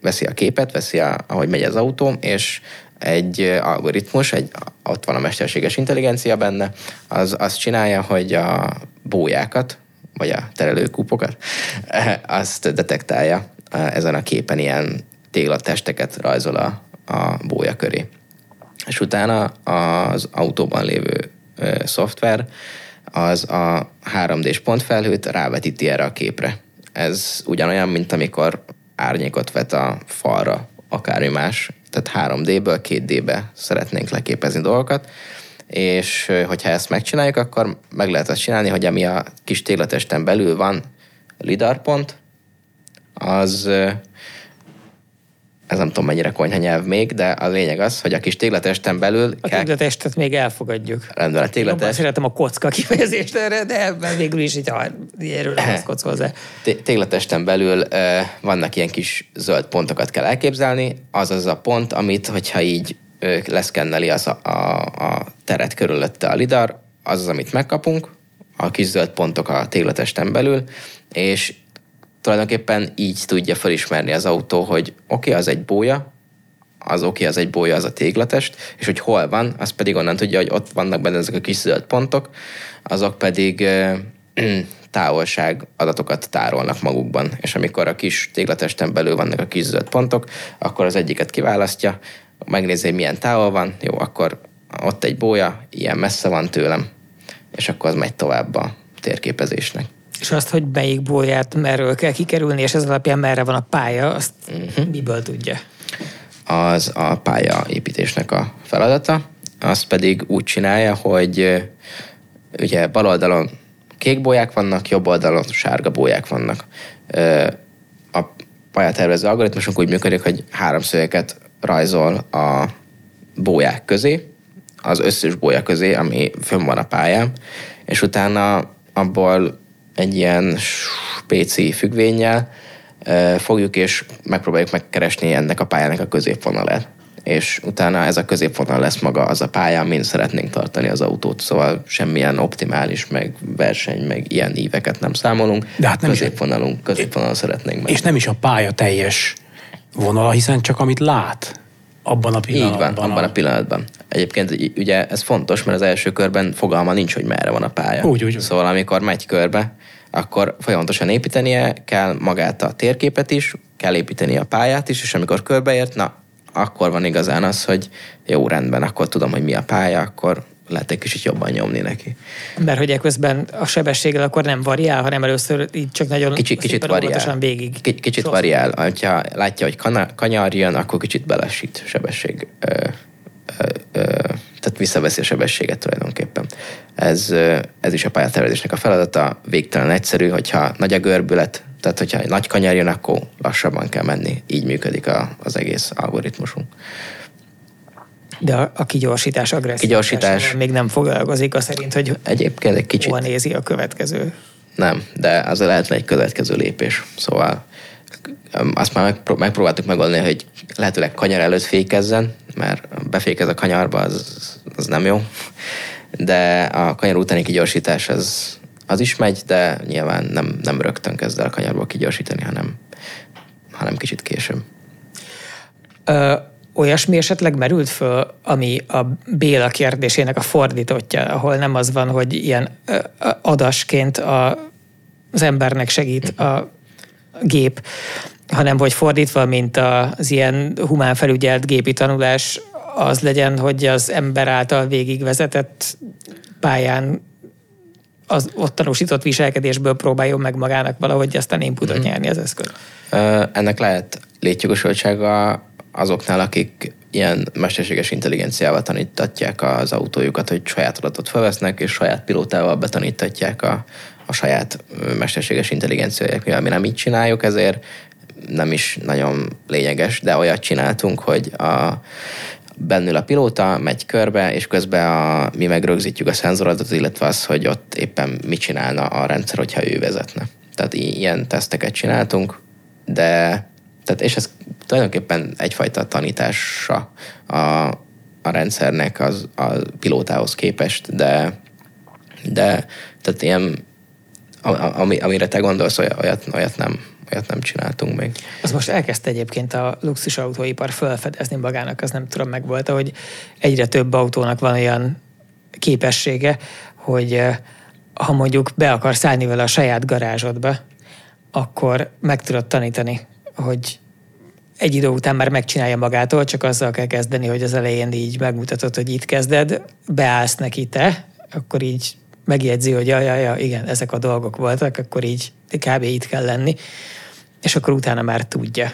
veszi a képet, ahogy megy az autó, és egy algoritmus, ott van a mesterséges intelligencia benne, az azt csinálja, hogy a bójákat, vagy a terelőkúpokat, azt detektálja. Ezen a képen ilyen téglatesteket rajzol a bója köré. És utána az autóban lévő szoftver az a 3D-s pontfelhőt rávetíti erre a képre. Ez ugyanolyan, mint amikor árnyékot vet a falra, akármi más. Tehát 3D-ből 2D-be szeretnénk leképezni dolgokat, és hogyha ezt megcsináljuk, akkor meg lehet azt csinálni, hogy ami a kis téglatesten belül van lidarpont, az, ez nem tudom mennyire konyha nyelv még, de a lényeg az, hogy a kis téglatesten belül... A téglatestet még elfogadjuk. Rendben, a téglatest... Én szeretem a kocka kifejezést erre, de ebben végül is így erről nem az kocka hozzá. Téglatesten belül vannak ilyen kis zöld pontokat kell elképzelni, az a pont, amit, hogyha így leszkenneli a teret körülötte a lidar, az, amit megkapunk, a kis zöld pontok a téglatesten belül, és tulajdonképpen így tudja felismerni az autó, hogy oké, az egy bója, az a téglatest, és hogy hol van, az pedig onnan tudja, hogy ott vannak benne ezek a kis zöld pontok, azok pedig távolság adatokat tárolnak magukban, és amikor a kis téglatesten belül vannak a kis zöld pontok, akkor az egyiket kiválasztja, megnézi, hogy milyen távol van, jó, akkor ott egy bója, ilyen messze van tőlem, és akkor az megy tovább a térképezésnek. És azt, hogy melyik bóját merről kell kikerülni, és ez alapján merre van a pálya, azt miből tudja? Az a pályaépítésnek a feladata. Azt pedig úgy csinálja, hogy ugye bal oldalon kék bóják vannak, jobb oldalon sárga bóják vannak. A pályatervező algoritmusunk úgy működik, hogy háromszögeket rajzol a bóják közé, az összes bója közé, ami fönn van a pályán, és utána abból egy ilyen spéci függvénnyel fogjuk, és megpróbáljuk megkeresni ennek a pályának a középvonalát. És utána ez a középvonal lesz maga az a pálya, amin szeretnénk tartani az autót. Szóval semmilyen optimális, meg verseny, meg ilyen íveket nem számolunk. De hát nem középvonalon szeretnénk menni. És nem is a pálya teljes vonala, hiszen csak amit lát abban a pillanatban. Így van, abban a pillanatban. Egyébként ugye ez fontos, mert az első körben fogalma nincs, hogy merre van a pálya. Úgy. Szóval amikor megy körbe, akkor folyamatosan építenie kell magát a térképet is, kell építeni a pályát is, és amikor körbeért, na, akkor van igazán az, hogy jó, rendben, akkor tudom, hogy mi a pálya, akkor lehet egy kicsit jobban nyomni neki. Mert hogy eközben a sebességgel akkor nem variál, hanem először így csak nagyon kicsit variál. Végig. Kicsit sokszor variál. Ha látja, hogy kanyar jön, akkor kicsit belesít sebesség. Tehát visszaveszi a sebességet tulajdonképpen. Ez is a pályatervezésnek a feladata. Végtelen egyszerű, hogyha nagy a görbület, tehát hogyha egy nagy kanyar jön, akkor lassabban kell menni. Így működik az egész algoritmusunk. De a kigyorsítás, agressziósítás még nem foglalkozik, az szerint, hogy egyébként egy kicsit hol nézi a következő. Nem, de az lehetne egy következő lépés. Szóval azt már megpróbáltuk megoldani, hogy lehetőleg kanyar előtt fékezzen, mert befékez a kanyarba, az nem jó. De a kanyar utáni kigyorsítás az is megy, de nyilván nem rögtön kezd el a kanyarba kigyorsítani, hanem kicsit később. Olyasmi esetleg merült föl, ami a Béla kérdésének a fordítottja, ahol nem az van, hogy ilyen adasként az embernek segít a gép, hanem hogy fordítva, mint az ilyen humán felügyelt gépi tanulás az legyen, hogy az ember által végigvezetett pályán az ott tanúsított viselkedésből próbáljon meg magának valahogy aztán inputot nyerni az eszköz. Ennek lehet létjogosultsága azoknál, akik ilyen mesterséges intelligenciával tanítatják az autójukat, hogy saját adatot felvesznek, és saját pilótával betanítatják a saját mesterséges intelligenciáját, mivel mi nem így csináljuk, ezért nem is nagyon lényeges, de olyat csináltunk, hogy bennül a pilóta megy körbe, és közben mi megrögzítjük a szenzoradat, illetve az, hogy ott éppen mit csinálna a rendszer, hogyha ő vezetne. Tehát ilyen teszteket csináltunk, de és ez tulajdonképpen egyfajta tanítása a rendszernek a pilótához képest, de tehát ilyen, amire te gondolsz, olyat nem csináltunk még. Az most elkezdte egyébként a luxus autóipar felfedezni magának, az nem tudom, meg volt, hogy egyre több autónak van olyan képessége, hogy ha mondjuk be akar szállni vele a saját garázsodba, akkor meg tudod tanítani, hogy egy idő után már megcsinálja magától, csak azzal kell kezdeni, hogy az elején így megmutatod, hogy itt kezded, beállsz neki te, akkor így megjegyzi, hogy ja, igen, ezek a dolgok voltak, akkor így kb. Itt kell lenni, és akkor utána már tudja.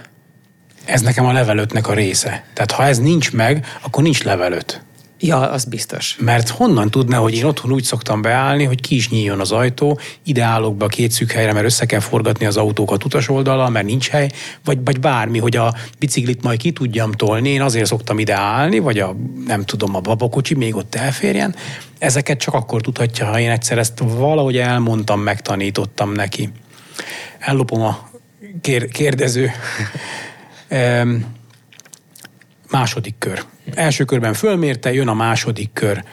Ez nekem a level 5-nek a része. Tehát ha ez nincs meg, akkor nincs level 5. Ja, az biztos. Mert honnan tudná, hogy én otthon úgy szoktam beállni, hogy ki is nyíljon az ajtó, ide állok be a két szűk helyre, mert össze kell forgatni az autókat utas oldalra, mert nincs hely, vagy bármi, hogy a biciklit majd ki tudjam tolni, én azért szoktam ide állni, vagy a babakocsi még ott elférjen. Ezeket csak akkor tudhatja, ha én egyszer ezt valahogy elmondtam, megtanítottam neki. Ellopom a kérdező. Második kör. Első körben fölmérte, jön a második kör.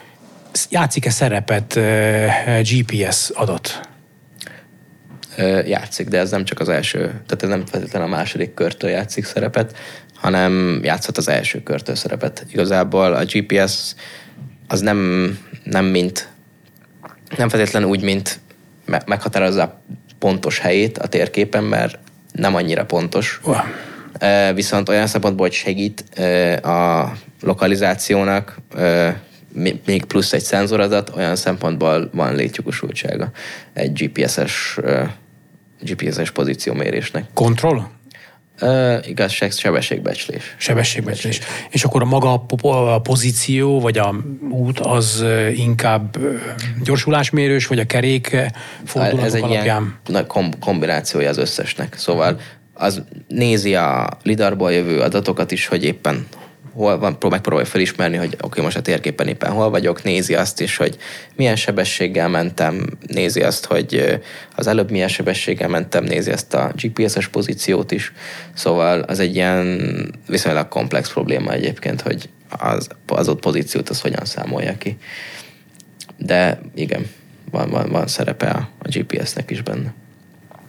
Játszik-e szerepet GPS adat? Játszik, de ez nem csak az első, tehát ez nem feltétlenül a második körtől játszik szerepet, hanem játszhat az első körtől szerepet. Igazából a GPS az nem feltétlenül úgy, mint meghatározza a pontos helyét a térképen, mert nem annyira pontos. Viszont olyan szempontból, hogy segít a lokalizációnak, még plusz egy szenzoradat, olyan szempontból van létjogosultsága egy GPS-es pozíciómérésnek. Kontroll? Igazság, sebességbecslés. Sebességbecslés. És akkor a pozíció, vagy a út az inkább gyorsulásmérős, vagy a kerék fordulatok alapján? Ez egy kombinációja az összesnek. Szóval az nézi a LIDAR-ból jövő adatokat is, hogy éppen hol van, megpróbálja felismerni, hogy oké, most a térképen éppen hol vagyok, nézi azt is, hogy milyen sebességgel mentem, nézi azt, hogy az előbb milyen sebességgel mentem, nézi ezt a GPS-es pozíciót is. Szóval az egy ilyen viszonylag komplex probléma egyébként, hogy az ott pozíciót az hogyan számolja ki. De igen, van szerepe a GPS-nek is benne.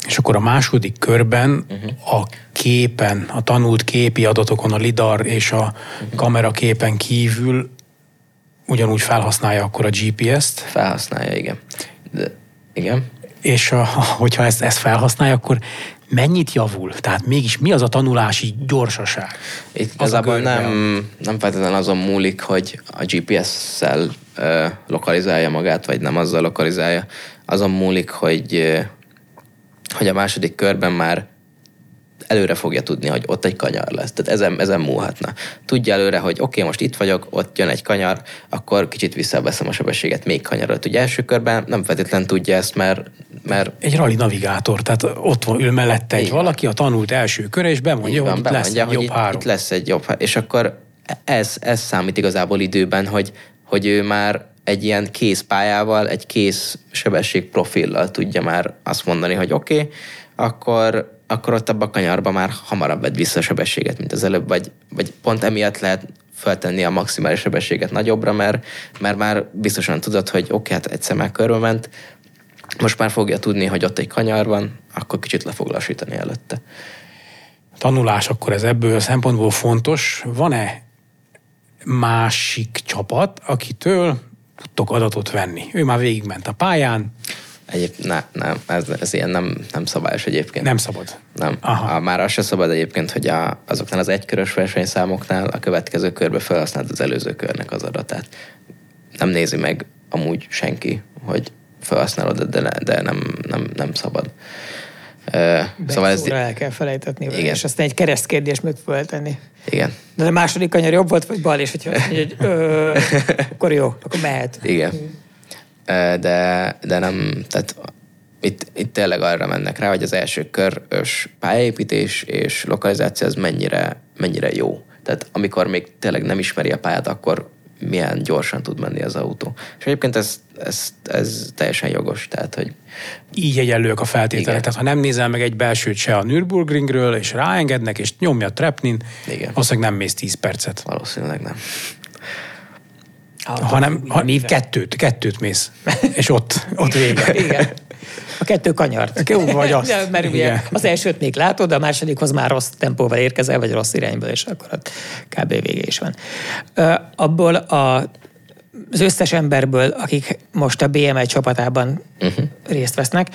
És akkor a második körben a képen, a tanult képi adatokon, a lidar és a kamera képen kívül ugyanúgy felhasználja akkor a GPS-t? Felhasználja, igen. De, igen. és hogyha ezt felhasználja, akkor mennyit javul? Tehát mégis mi az a tanulási gyorsaság? Igazából nem feltétlenül azon múlik, hogy a GPS-szel lokalizálja magát, vagy nem azzal lokalizálja. Azon múlik, hogy a második körben már előre fogja tudni, hogy ott egy kanyar lesz. Tehát ezen múlhatna. Tudja előre, hogy oké, most itt vagyok, ott jön egy kanyar, akkor kicsit visszaveszem a sebességet, még kanyarolt. Ugye első körben nem feltétlenül tudja ezt, mert... Egy rali navigátor, tehát ott ül mellette egy valaki, a tanult első köre, és bemondja, van, hogy itt lesz egy jobb három. Itt lesz egy jobb három. És akkor ez számít igazából időben, hogy ő már egy ilyen kész pályával, egy kész sebesség profillal tudja már azt mondani, hogy oké, akkor ott abban a kanyarban már hamarabb vedd vissza a sebességet, mint az előbb, vagy pont emiatt lehet feltenni a maximális sebességet nagyobbra, mert már biztosan tudod, hogy oké, hát egyszer már körbe ment, most már fogja tudni, hogy ott egy kanyar van, akkor kicsit le fog lassítani előtte. Tanulás akkor ez ebből a szempontból fontos. Van-e másik csapat, akitől tudtok adatot venni? Ő már végigment a pályán. Egyébként nem, ez ilyen nem szabályos egyébként. Nem szabad? Nem. Már az se szabad egyébként, hogy azoknál az egykörös versenyszámoknál a következő körbe felhasználd az előző körnek az adatát. Nem nézi meg amúgy senki, hogy felhasználod, de nem szabad. Szóval ez el kell felejtetni, és aztán egy keresztkérdést meg föltenni. Igen. De a második kanyar jobb volt, vagy bal, és hogyha akkor jó, akkor mehet. Igen. De nem, tehát itt tényleg arra mennek rá, hogy az első körös pályaépítés és lokalizáció az mennyire jó. Tehát amikor még tényleg nem ismeri a pályát, akkor milyen gyorsan tud menni az autó. És egyébként ez teljesen jogos, tehát, hogy... Így egyenlőek a feltételek. Igen. Tehát ha nem nézel meg egy belsőt se a Nürburgringről, és ráengednek, és nyomja a trepnin, azt meg nem mész 10 percet. Valószínűleg nem. Hanem kettőt mész, és ott vége. Igen. A kettő kanyart. Jó vagy azt. De, mert ugye az elsőt még látod, a másodikhoz már rossz tempóval érkezel, vagy rossz irányból, és akkor ott kb. Vége is van. Abból az összes emberből, akik most a BME csapatában részt vesznek,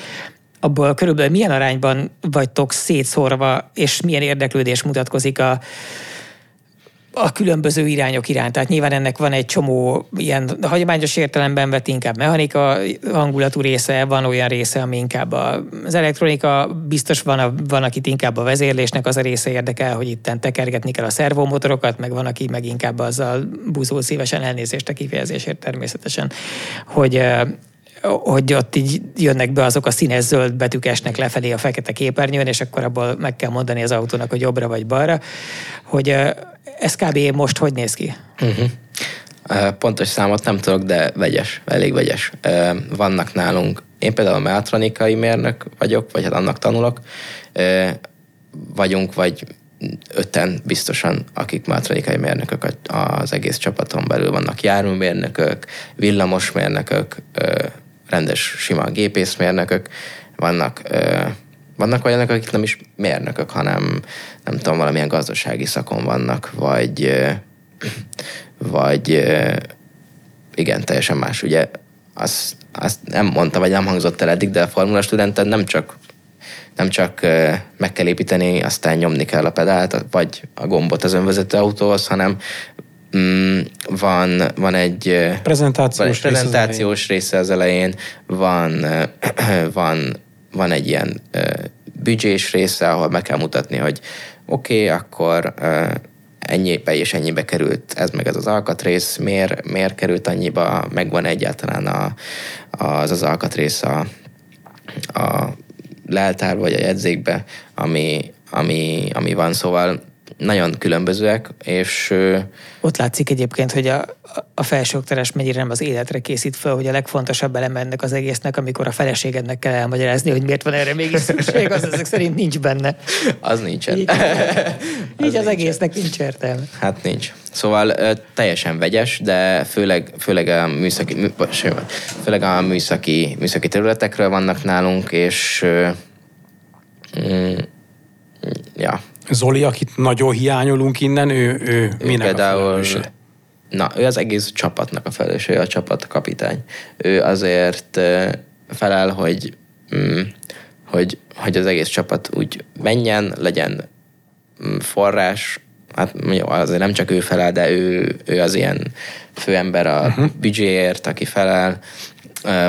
abból körülbelül milyen arányban vagytok szétszórva, és milyen érdeklődés mutatkozik a különböző irányok iránt. Tehát nyilván ennek van egy csomó ilyen hagyományos értelemben vett inkább mechanika hangulatú része, van olyan része, ami inkább az elektronika, biztos van, akit inkább a vezérlésnek az a része érdekel, hogy itten tekergetni kell a szervomotorokat, meg van, aki meg inkább azzal buzol szívesen, elnézést a kifejezésért természetesen, hogy ott így jönnek be azok a színes zöld betűk, esnek lefelé a fekete képernyőn, és akkor abból meg kell mondani az autónak, hogy jobbra vagy balra, hogy ez kb. Most hogy néz ki? Pontos számot nem tudok, de vegyes, elég vegyes. Vannak nálunk, én például mechatronikai mérnök vagyok, vagy hát annak tanulok, vagyunk, vagy 5-en biztosan, akik mechatronikai mérnökök az egész csapaton belül vannak. Járműmérnökök, villamosmérnökök, rendes, sima gépészmérnökök, vannak olyanok, akik nem is mérnökök, hanem nem tudom, valamilyen gazdasági szakon vannak, vagy igen, teljesen más. Ugye azt nem mondta, vagy nem hangzott el eddig, de a Formula Studenten nem csak meg kell építeni, aztán nyomni kell a pedált, vagy a gombot az önvezető autóhoz, hanem van egy prezentációs része az elején, van egy ilyen büdzsés része, ahol meg kell mutatni, hogy oké, akkor ennyibe és ennyibe került ez meg ez az alkatrész, miért került annyiba, megvan egyáltalán az alkatrész a leltár vagy a jegyzékbe, ami van, szóval nagyon különbözőek, és... Ott látszik egyébként, hogy a felsőoktatás mennyire nem az életre készít fel, hogy a legfontosabb eleme ennek az egésznek, amikor a feleségednek kell elmagyarázni, hogy miért van erre mégis szükség, az ezek szerint nincs benne. Az nincsen. Így az egésznek nincs értelme. Hát nincs. Szóval teljesen vegyes, de főleg a műszaki területekről vannak nálunk, és... Ja... Zoli, akit nagyon hiányolunk innen, ő minek például, a felelőse? Na, ő az egész csapatnak a felelőse, a csapat kapitány. Ő azért felel, hogy hogy az egész csapat úgy menjen, legyen forrás, hát azért nem csak ő felel, de ő az ilyen főember a büdzséért, aki felel.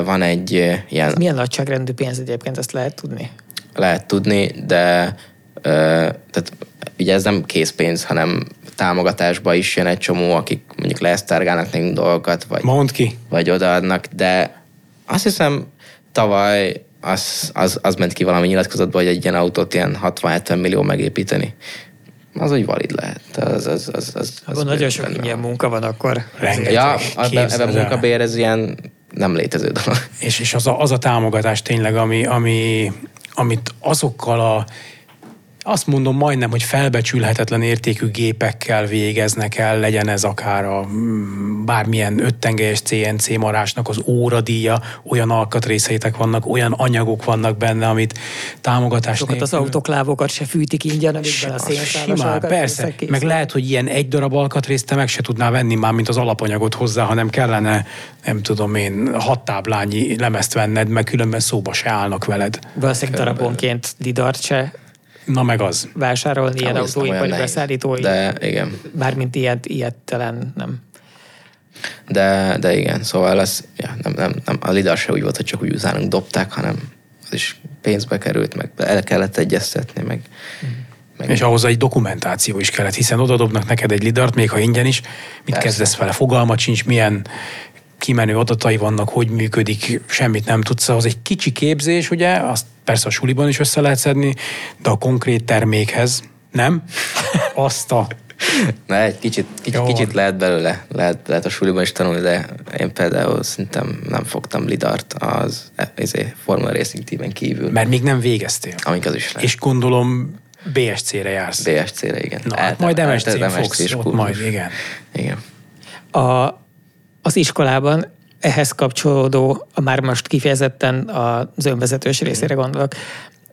Van egy ilyen... Milyen nagyságrendű pénz egyébként, ezt lehet tudni? Lehet tudni, de tehát ugye ez nem készpénz, hanem támogatásba is jön egy csomó, akik mondjuk lesztárgálnak nekünk dolgokat, vagy, mondd ki, vagy odaadnak, de azt hiszem tavaly az ment ki valami nyilatkozatba, hogy egy ilyen autót ilyen 60-70 millió megépíteni. Az úgy valid lehet. Az nagyon sok ilyen munka van akkor. Rengeteg. Ja, ebben munkabér ez ilyen nem létező dolog. És az a támogatás tényleg, amit azokkal azt mondom majdnem, hogy felbecsülhetetlen értékű gépekkel végeznek el, legyen ez akár a bármilyen öttengelyes CNC marásnak az óradíja, olyan alkatrészeitek vannak, olyan anyagok vannak benne, amit támogatás nélkül... Az autoklávokat se fűtik ingyen, amikben a szénszáros alkatrészek készül. Meg lehet, hogy ilyen egy darab alkatrészt te meg se tudnál venni már, mint az alapanyagot hozzá, hanem kellene, nem tudom én, 6 táblányi lemezt venned, meg különben szóba se állnak veled. Valószínűleg darabonként lidart se. Na meg az. Vásárolni ilyen autóipari beszállítói. De igen. Bármint ilyet talán nem. De igen, szóval az, ja, nem, a LIDAR se úgy volt, hogy csak úgy uzánunk dobták, hanem az is pénzbe került, meg el kellett egyeztetni, meg és ahhoz egy dokumentáció is kellett, hiszen oda dobnak neked egy lidart, még ha ingyen is, mit kezdesz vele, fogalmat sincs, milyen kimenő adatai vannak, hogy működik, semmit nem tudsz, az egy kicsi képzés, ugye, azt persze a suliban is össze lehet szedni, de a konkrét termékhez nem, azt a... Na, egy kicsit lehet belőle, lehet a suliban is tanulni, de én például szerintem nem fogtam lidart az Formula Racing Teamen kívül. Mert még nem végeztél. Amik az is lehet. És gondolom BSC-re jársz. BSC-re, igen. Na, hát majd MSC-n fogsz, ott majd, igen. Igen. Az iskolában ehhez kapcsolódó, már most kifejezetten az önvezetős részére gondolok,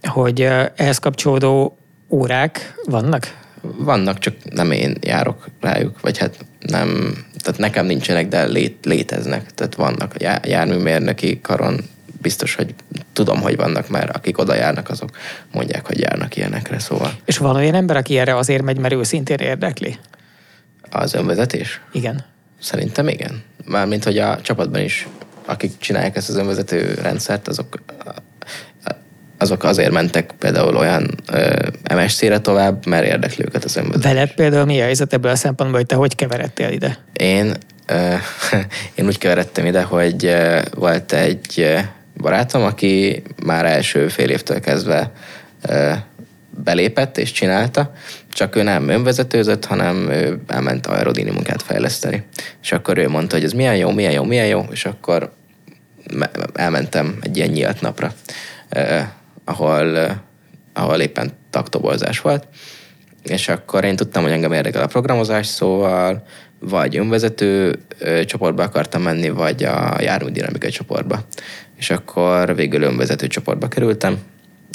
hogy ehhez kapcsolódó órák vannak? Vannak, csak nem én járok rájuk, vagy hát nem, tehát nekem nincsenek, de léteznek, tehát vannak a járműmérnöki karon, biztos, hogy tudom, hogy vannak, mert akik oda járnak, azok mondják, hogy járnak ilyenekre, szóval. És van olyan ember, aki erre azért megy, mert ő szintén érdekli? Az önvezetés? Igen. Szerintem igen. Mármint, hogy a csapatban is, akik csinálják ezt az önvezető rendszert, azok azért mentek például olyan MSC-re tovább, mert érdekli őket az önvezetés. Veled például mi a helyzet ebből a szempontból, hogy te hogy keveredtél ide? Én úgy keveredtem ide, hogy volt egy barátom, aki már első fél évtől kezdve belépett és csinálta, csak ő nem önvezetőzött, hanem ő elment aerodinamikát fejleszteni. És akkor ő mondta, hogy ez milyen jó, és akkor elmentem egy ilyen nyílt napra, ahol éppen taktoborzás volt, és akkor én tudtam, hogy engem érdekel a programozás, szóval vagy önvezető csoportba akartam menni, vagy a járműdinamikai csoportba. És akkor végül önvezető csoportba kerültem,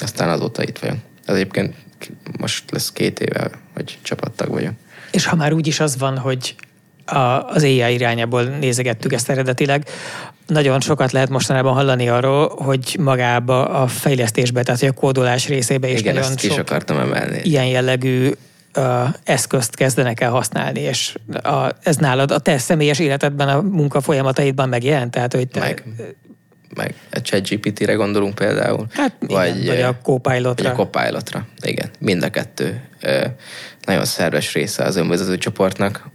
aztán azóta itt vagyok. Ez egyébként most lesz 2 éve, hogy csapattag vagyok. És ha már úgyis az van, hogy az AI irányából nézegettük ezt eredetileg, nagyon sokat lehet mostanában hallani arról, hogy magába a fejlesztésbe, tehát a kódolás részébe is nagyon sok ilyen jellegű eszközt kezdenek el használni, és ez nálad a te személyes életedben, a munka folyamataidban megjelent? Tehát, hogy te... Meg a ChatGPT-re gondolunk például. Hát igen, vagy a Copilotra. Igen. Mind a 2 nagyon szerves része az önvezető csoportnak.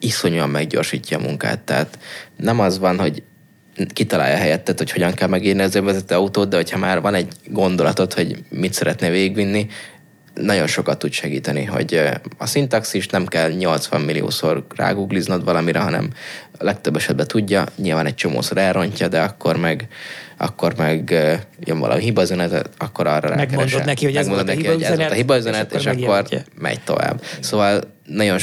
Iszonyúan meggyorsítja a munkát. Tehát nem az van, hogy kitalálja helyettet, hogy hogyan kell megírni az önvezető autót, de hogyha már van egy gondolatod, hogy mit szeretné végigvinni, nagyon sokat tud segíteni, hogy a szintaxis nem kell 80 milliószor rágoogliznod valamire, hanem a legtöbb esetben tudja, nyilván egy csomószor elrontja, de akkor meg jön valami hibaüzenet, akkor arra rákeresel. Megmondod neki, hogy ez volt a hibaüzenet, és akkor megy tovább. Szóval nagyon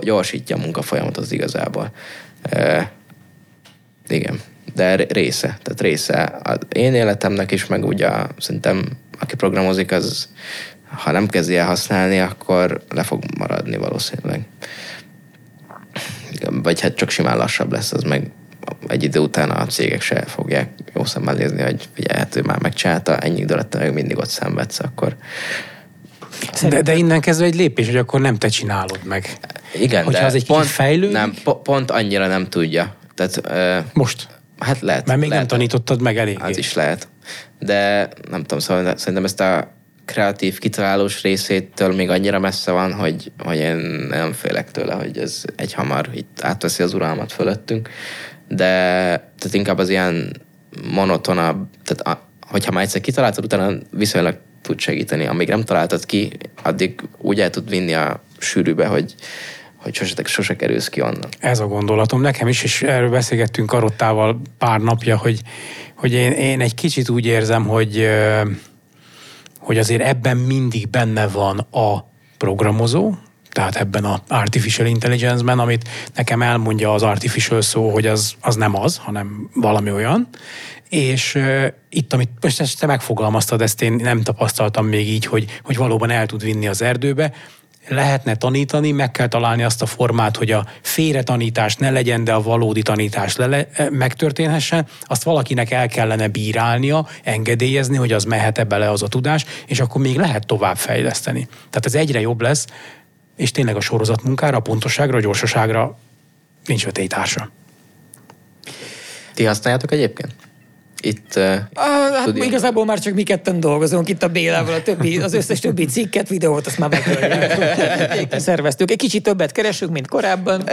gyorsítja a munkafolyamatot igazából. Igen, de része az én életemnek is, meg ugye szerintem aki programozik, az ha nem kezdi el használni, akkor le fog maradni valószínűleg. Vagy hát csak simán lassabb lesz, az meg egy idő után a cégek se fogják jó szemmel nézni, hogy ugye, hát ő már megcsinálta, ennyi idő alatt meg mindig ott szenvedsz, akkor... De innen kezdve egy lépés, hogy akkor nem te csinálod meg. Igen, hogyha de az egy pont, fejlődik? Nem, pont annyira nem tudja. Tehát, most? Hát lehet. Mert még lehet, nem tanítottad meg eléggé. Az is lehet. De nem tudom, szóval szerintem ezt a kreatív, kitalálós részétől még annyira messze van, hogy én nem félek tőle, hogy ez egyhamar itt átveszi az uralmat fölöttünk. De tehát inkább az ilyen monotonabb, tehát hogyha már egyszer kitaláltad, utána viszonylag tud segíteni. Amíg nem találtad ki, addig úgy el tud vinni a sűrűbe, hogy sose kerülsz ki onnan. Ez a gondolatom nekem is, és erről beszélgettünk Karottával pár napja, hogy én egy kicsit úgy érzem, hogy azért ebben mindig benne van a programozó, tehát ebben az artificial intelligence-ben, amit nekem elmondja az artificial szó, hogy az nem az, hanem valami olyan. És itt, amit most te megfogalmaztad, ezt én nem tapasztaltam még így, hogy valóban el tud vinni az erdőbe. Lehetne tanítani, meg kell találni azt a formát, hogy a félretanítás ne legyen, de a valódi tanítás megtörténhessen. Azt valakinek el kellene bírálnia, engedélyezni, hogy az mehet-e bele az a tudás, és akkor még lehet továbbfejleszteni. Tehát ez egyre jobb lesz, és tényleg a sorozatmunkára, a pontosságra, a gyorsaságra nincs vetélytársa. Ti használjátok egyébként? Itt, hát igazából már csak mi ketten dolgozunk itt a Bélával, az összes többi cikket, videót, azt már megszerveztük. Egy kicsit többet keresünk, mint korábban.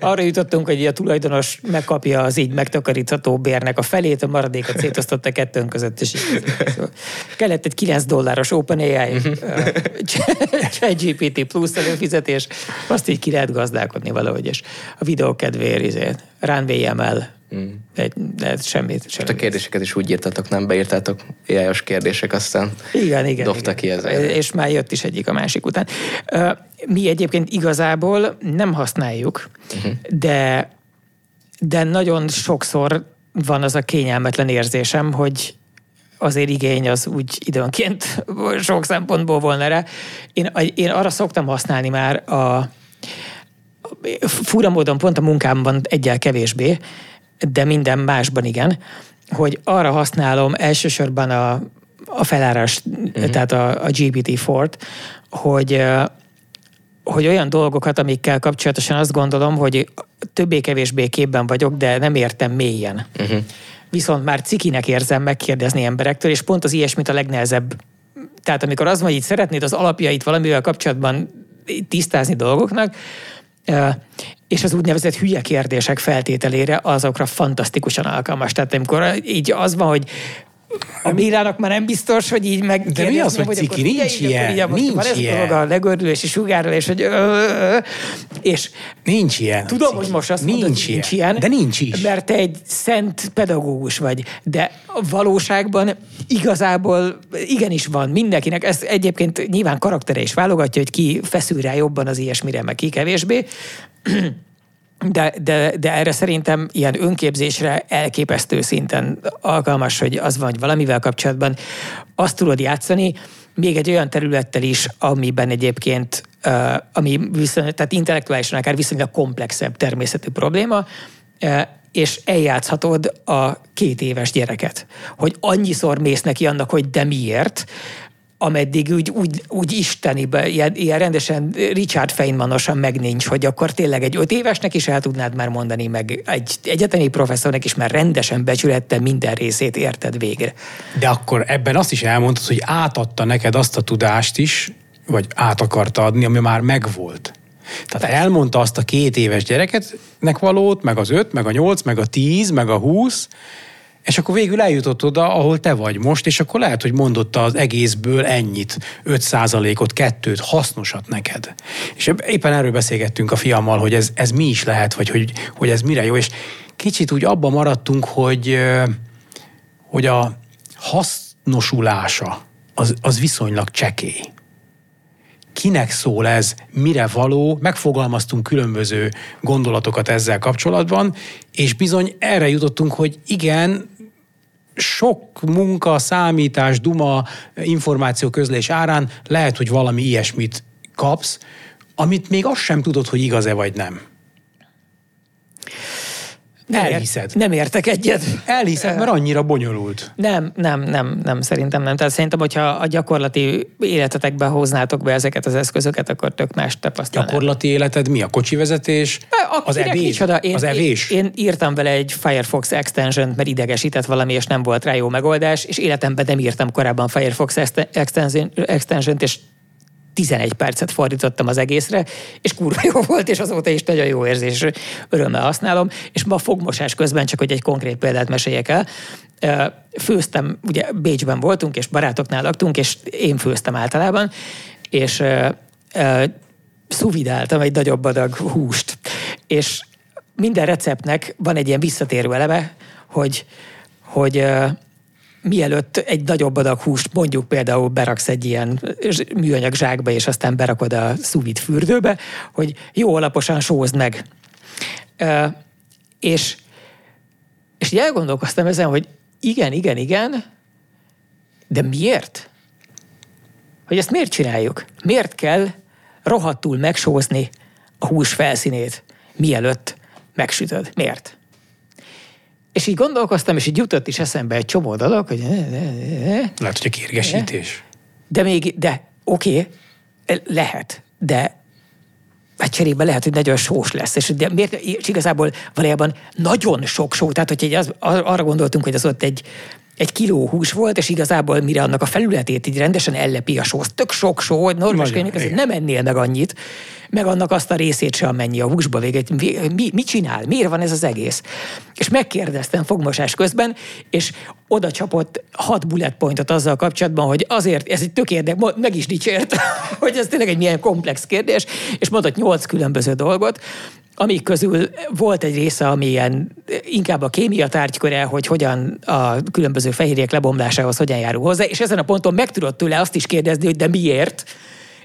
Arra jutottunk, hogy a tulajdonos megkapja az így megtakarítható bérnek a felét, a maradékot szétosztotta kettőnk között. És kellett egy $9 OpenAI ChatGPT plusz előfizetés, azt így ki lehet gazdálkodni valahogy, és a videó kedvéért runway-emel. De semmit. A kérdéseket is úgy írtatok, nem beírtátok AI-os kérdések, aztán igen, dobta ki ezeket. És már jött is egyik a másik után. Mi egyébként igazából nem használjuk, de nagyon sokszor van az a kényelmetlen érzésem, hogy azért igény az úgy időnként sok szempontból volna rá. Én arra szoktam használni már fura módon pont a munkámban egyel kevésbé, de minden másban igen, hogy arra használom elsősorban a felárást, tehát a GPT-4-t, hogy olyan dolgokat, amikkel kapcsolatosan azt gondolom, hogy többé-kevésbé képben vagyok, de nem értem mélyen. Viszont már cikinek érzem megkérdezni emberektől, és pont az ilyesmit a legnehezebb. Tehát amikor az van, hogy itt szeretnéd az alapjait valamivel kapcsolatban tisztázni dolgoknak, és az úgynevezett hülye kérdések feltételére azokra fantasztikusan alkalmas. Tehát amikor így az van, hogy a Bélának már nem biztos, hogy így megkérdezem. De mi az, hogy ciki? Nincs ilyen. Nincs ilyen. Van ez a legörülési sugárlás, hogy... Nincs ilyen. Tudom, hogy most azt mondod, hogy nincs ilyen. De nincs is. Mert te egy szent pedagógus vagy. De valóságban igazából igenis van mindenkinek. Ez egyébként nyilván karaktere is válogatja, hogy ki feszül rá jobban az ilyesmire, meg ki kevésbé. De erre szerintem ilyen önképzésre elképesztő szinten alkalmas, hogy az van, hogy valamivel kapcsolatban azt tudod játszani, még egy olyan területtel is, amiben egyébként, tehát intellektuálisan akár viszonylag komplexebb természetű probléma, és eljátszhatod a 2 éves gyereket. Hogy annyiszor mész neki annak, hogy de miért, ameddig úgy istenibe, ilyen rendesen Richard Feynmanosan meg nincs, hogy akkor tényleg egy 5 évesnek is el tudnád már mondani, meg egy egyetemi professzornak is már rendesen becsülette minden részét, érted végre. De akkor ebben azt is elmondtad, hogy átadta neked azt a tudást is, vagy át akarta adni, ami már megvolt. Tehát elmondta azt a 2 éves gyereketnek valót, meg az 5, meg a 8, meg a 10, meg a 20, és akkor végül eljutott oda, ahol te vagy most, és akkor lehet, hogy mondott az egészből ennyit, 5%, 2%, hasznosat neked. És éppen erről beszélgettünk a fiammal, hogy ez mi is lehet, vagy hogy ez mire jó, és kicsit úgy abban maradtunk, hogy a hasznosulása az viszonylag csekély. Kinek szól ez, mire való, megfogalmaztunk különböző gondolatokat ezzel kapcsolatban, és bizony erre jutottunk, hogy igen, sok munka, számítás, duma, információ közlés árán lehet, hogy valami ilyesmit kapsz, amit még azt sem tudod, hogy igaz-e vagy nem. Elhiszed. Nem értek egyet. Elhiszed, mert annyira bonyolult. Nem, szerintem nem. Tehát szerintem, hogyha a gyakorlati életetekbe hoznátok be ezeket az eszközöket, akkor tök más tapasztalnál. Gyakorlati életed mi? A kocsivezetés? Az evés? Az evés? Én írtam vele egy Firefox extension-t, mert idegesített valami, és nem volt rá jó megoldás, és életemben nem írtam korábban Firefox extension-t, és 11 percet fordítottam az egészre, és kurva jó volt, és azóta is nagyon jó érzés, örömmel használom, és ma fogmosás közben, csak hogy egy konkrét példát meséljek el, főztem, ugye Bécsben voltunk, és barátoknál laktunk, és én főztem általában, és szuvidáltam egy nagyobb adag húst, és minden receptnek van egy ilyen visszatérő eleme, hogy mielőtt egy nagyobb adag húst, mondjuk például beraksz egy ilyen műanyag zsákba, és aztán berakod a sous-vide fürdőbe, hogy jó alaposan sózd meg. És így elgondolkoztam ezen, hogy igen, de miért? Hogy ezt miért csináljuk? Miért kell rohadtul megsózni a hús felszínét, mielőtt megsütöd? Miért? És így gondolkoztam, és így jutott is eszembe egy csomó dolog, hogy... Lehet, hogy a kérgesítés. De oké, lehet, de hát cserébe lehet, hogy nagyon sós lesz. És igazából valójában nagyon sok só. Tehát, hogyha arra gondoltunk, hogy az ott egy kiló hús volt, és igazából mire annak a felületét így rendesen ellepi a só. Tök sok só, hogy normális könyvek, nem ennél meg annyit, meg annak azt a részét sem, amennyi a húsba végét. Mi csinál? Miért van ez az egész? És megkérdeztem fogmosás közben, és oda csapott 6 bullet pointot azzal kapcsolatban, hogy azért, ez egy tök érdek, meg is dicsért, hogy ez tényleg egy milyen komplex kérdés, és mondott 8 különböző dolgot, amik közül volt egy része, ami ilyen, inkább a kémia tárgyköre, hogy hogyan a különböző fehérjék lebomlásához hogyan járul hozzá, és ezen a ponton meg tudott tőle azt is kérdezni, hogy de miért,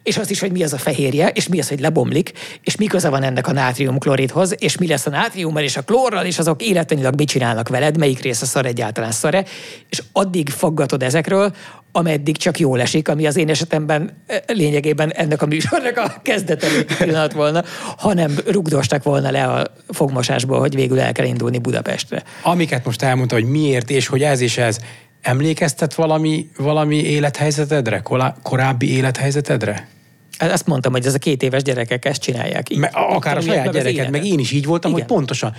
és azt is, hogy mi az a fehérje, és mi az, hogy lebomlik, és mi köze van ennek a nátriumkloridhoz, és mi lesz a nátriummal és a klórral, és azok élettanilag mit csinálnak veled, melyik része szar egyáltalán szar-e, és addig faggatod ezekről, ameddig csak jól esik, ami az én esetemben lényegében ennek a műsornak a kezdeteléki pillanat volna, hanem rugdostak volna le a fogmosásból, hogy végül el kell indulni Budapestre. Amiket most elmondta, hogy miért, és hogy ez és ez, emlékeztet valami élethelyzetedre? Korábbi élethelyzetedre? Azt mondtam, hogy ez a 2 éves gyerekek ezt csinálják. Akár a saját gyereked, meg én is így voltam, igen. Hogy pontosan.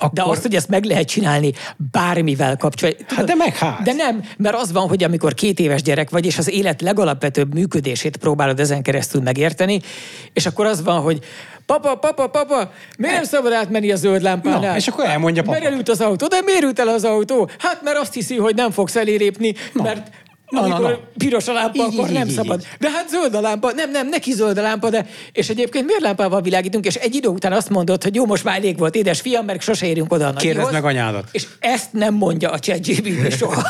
Akkor... De azt, hogy ezt meg lehet csinálni bármivel kapcsolatban. Hát de meghát. De nem, mert az van, hogy amikor 2 éves gyerek vagy, és az élet legalapvetőbb működését próbálod ezen keresztül megérteni, és akkor az van, hogy papa, miért nem szabad átmenni a zöld lámpánál? Na, és akkor elmondja papa. Mert elült az autó, de miért ült el az autó? Hát mert azt hiszi, hogy nem fogsz elérépni, mert... Amikor piros a lámpa, akkor nem szabad. De hát zöld a lámpa, nem, neki zöld a lámpa, de... És egyébként miért lámpával világítunk? És egy idő után azt mondod, hogy jó, most már elég volt, édes fiam, mert sose érünk oda a nagyhoz. Kérdezd meg anyádat. És ezt nem mondja a ChatGPT soha.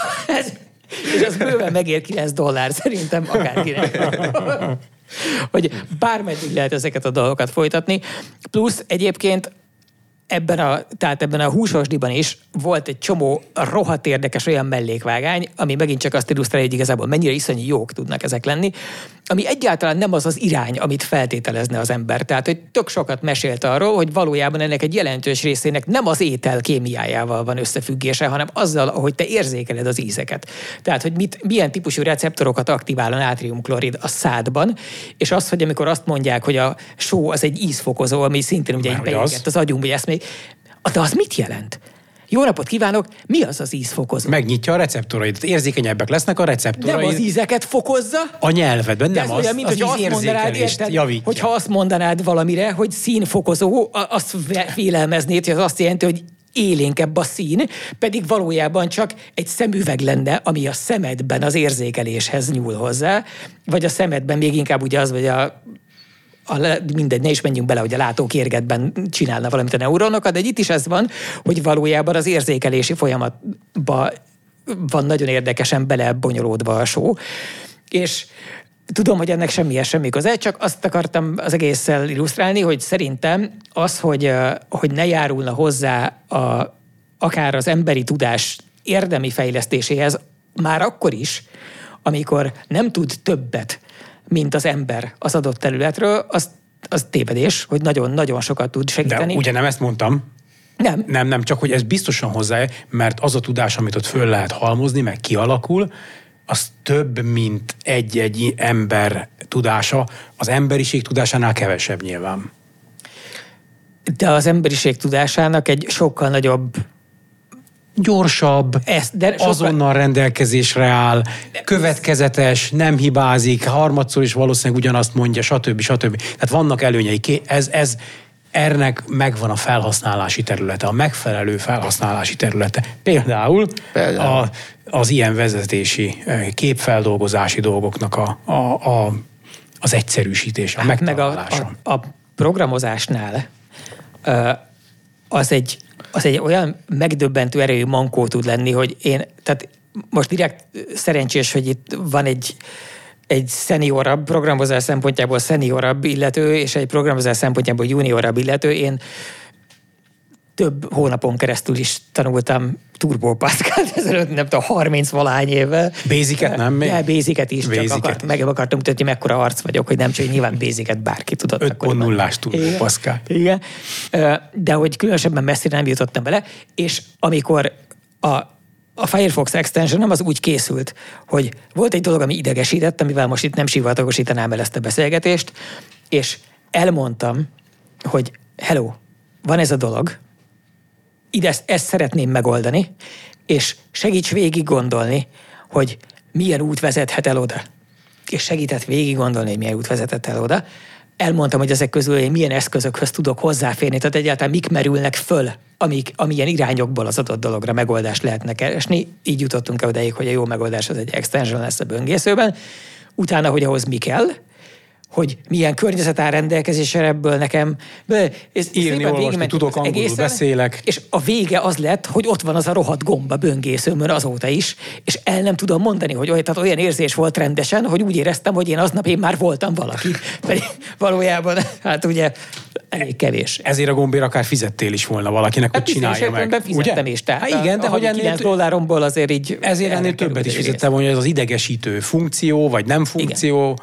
És az bőven megér $9 szerintem, akárkinek. Hogy bármeddig lehet ezeket a dolgokat folytatni. Plusz egyébként ebben a húsosdiban is volt egy csomó rohadt érdekes olyan mellékvágány, ami megint csak azt illusztrálja, hogy igazából mennyire iszonyú jók tudnak ezek lenni, ami egyáltalán nem az az irány, amit feltételezne az ember. Tehát, hogy tök sokat mesélt arról, hogy valójában ennek egy jelentős részének nem az étel kémiájával van összefüggése, hanem azzal, ahogy te érzékeled az ízeket. Tehát, hogy milyen típusú receptorokat aktivál a nátriumklorid a szádban, és az, hogy amikor azt mondják, hogy a só az egy ízfokozó, ami szintén ugye egy beégett az agyunk, vagy ezt még. De az mit jelent? Jó napot kívánok, mi az az ízfokozó? Megnyitja a receptoraidat, érzékenyebbek lesznek a receptoraid. Nem az ízeket fokozza. A nyelvedben, nem az, mint az ízérzékelést javítja. Hogyha azt mondanád valamire, hogy színfokozó, azt félelmeznéd, hogy az azt jelenti, hogy élénkebb a szín, pedig valójában csak egy szemüveg lenne, ami a szemedben az érzékeléshez nyúl hozzá, vagy a szemedben még inkább ugye az, vagy mindegy, ne is menjünk bele, hogy a látókérgetben csinálna valamit a neuronokat, de itt is ez van, hogy valójában az érzékelési folyamatban van nagyon érdekesen belebonyolódva a só. És tudom, hogy ennek semmi köze, csak azt akartam az egésszel illusztrálni, hogy szerintem az, hogy ne járulna hozzá akár az emberi tudás érdemi fejlesztéséhez, már akkor is, amikor nem tud többet, mint az ember az adott területről, az tévedés, hogy nagyon-nagyon sokat tud segíteni. De ugye nem ezt mondtam, Nem, csak hogy ez biztosan hozzájön, mert az a tudás, amit ott föl lehet halmozni, meg kialakul, az több, mint egy-egy ember tudása. Az emberiség tudásánál kevesebb nyilván. De az emberiség tudásának egy sokkal nagyobb... Gyorsabb, azonnal rendelkezésre áll, következetes, nem hibázik, harmadszor is valószínűleg ugyanazt mondja, stb. Tehát vannak előnyei. Ennek megvan a felhasználási területe, a megfelelő felhasználási területe. Például. Az ilyen vezetési, képfeldolgozási dolgoknak az egyszerűsítése, a megtalálása. A programozásnál az egy olyan megdöbbentő erejű mankó tud lenni, hogy tehát most direkt szerencsés, hogy itt van egy szeniorabb, programozás szempontjából szeniorabb illető, és egy programozás szempontjából juniorabb illető. Én több hónapon keresztül is tanultam Turbo Pascalt, ezelőtt nem tudom, 30-valahány évvel. Basicet nem még? De Basicet is, meg akartam mutatni, mekkora arc vagyok, hogy nem csak nyilván Basicet bárki tudott. 5.0-ás Turbo Pascal. Igen, de hogy különösebben messzire nem jutottam vele, és amikor a Firefox extension nem az úgy készült, hogy volt egy dolog, ami idegesített, amivel most itt nem sivatagosítanám el ezt a beszélgetést, és elmondtam, hogy hello, van ez a dolog, ezt szeretném megoldani, és segíts végig gondolni, hogy milyen út vezethet el oda. És segített végig gondolni, hogy milyen út vezethet el oda. Elmondtam, hogy ezek közül én milyen eszközökhöz tudok hozzáférni, tehát egyáltalán mik merülnek föl, amilyen irányokból az adott dologra megoldást lehetne keresni. Így jutottunk el odáig, hogy a jó megoldás az egy extension lesz a böngészőben. Utána, hogy ahhoz mi kell, hogy milyen környezet áll rendelkezésre ebből nekem. Írni, olvasni, tudok, angolul egészen, beszélek. És a vége az lett, hogy ott van az a rohadt gomba böngészőmön azóta is, és el nem tudom mondani, hogy olyan érzés volt rendesen, hogy úgy éreztem, hogy én aznap már voltam valaki. Pedig valójában, hát ugye, elég kevés. Ezért a gombért akár fizettél is volna valakinek, hogy csinálja meg. Hát fizettem is, tehát igen, de hogy $9 azért így... Ezért ennél többet is fizettem, hogy ez az idegesítő funkció, vagy nem funkció. Igen.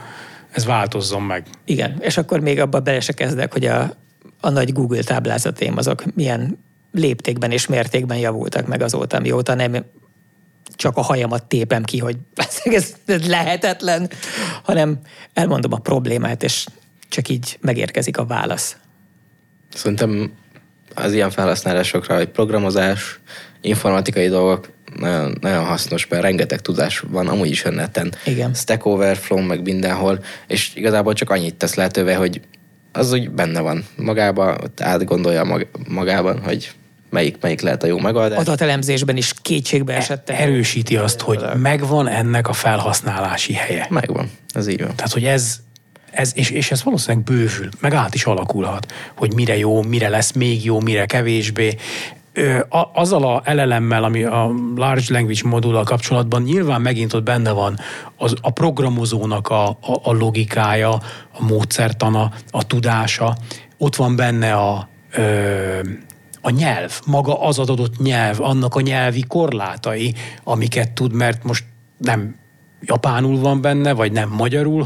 Ez változzon meg. Igen, és akkor még abban bele se kezdek, hogy a nagy Google táblázatém azok milyen léptékben és mértékben javultak meg azóta, mióta nem csak a hajamat tépem ki, hogy ez lehetetlen, hanem elmondom a problémát, és csak így megérkezik a válasz. Szerintem az ilyen felhasználásokra, hogy programozás, informatikai dolgok, nagyon hasznos, mert rengeteg tudás van amúgy is a neten. Igen. Stack Overflow, meg mindenhol, és igazából csak annyit tesz lehetővé, hogy az úgy benne van magában, ott átgondolja magában, hogy melyik lehet a jó megoldás. Adatelemzésben is kétségbe esett. Erősíti azt, hogy megvan ennek a felhasználási helye. Megvan, ez így van. Tehát, hogy ez ez valószínűleg bővül, meg át is alakulhat, hogy mire jó, mire lesz még jó, mire kevésbé. Azzal a LLM-mel, ami a Large Language Modul-al kapcsolatban nyilván megint ott benne van a programozónak a logikája, a módszertana, a tudása. Ott van benne a nyelv, maga az adott nyelv, annak a nyelvi korlátai, amiket tud, mert most nem japánul van benne, vagy nem magyarul,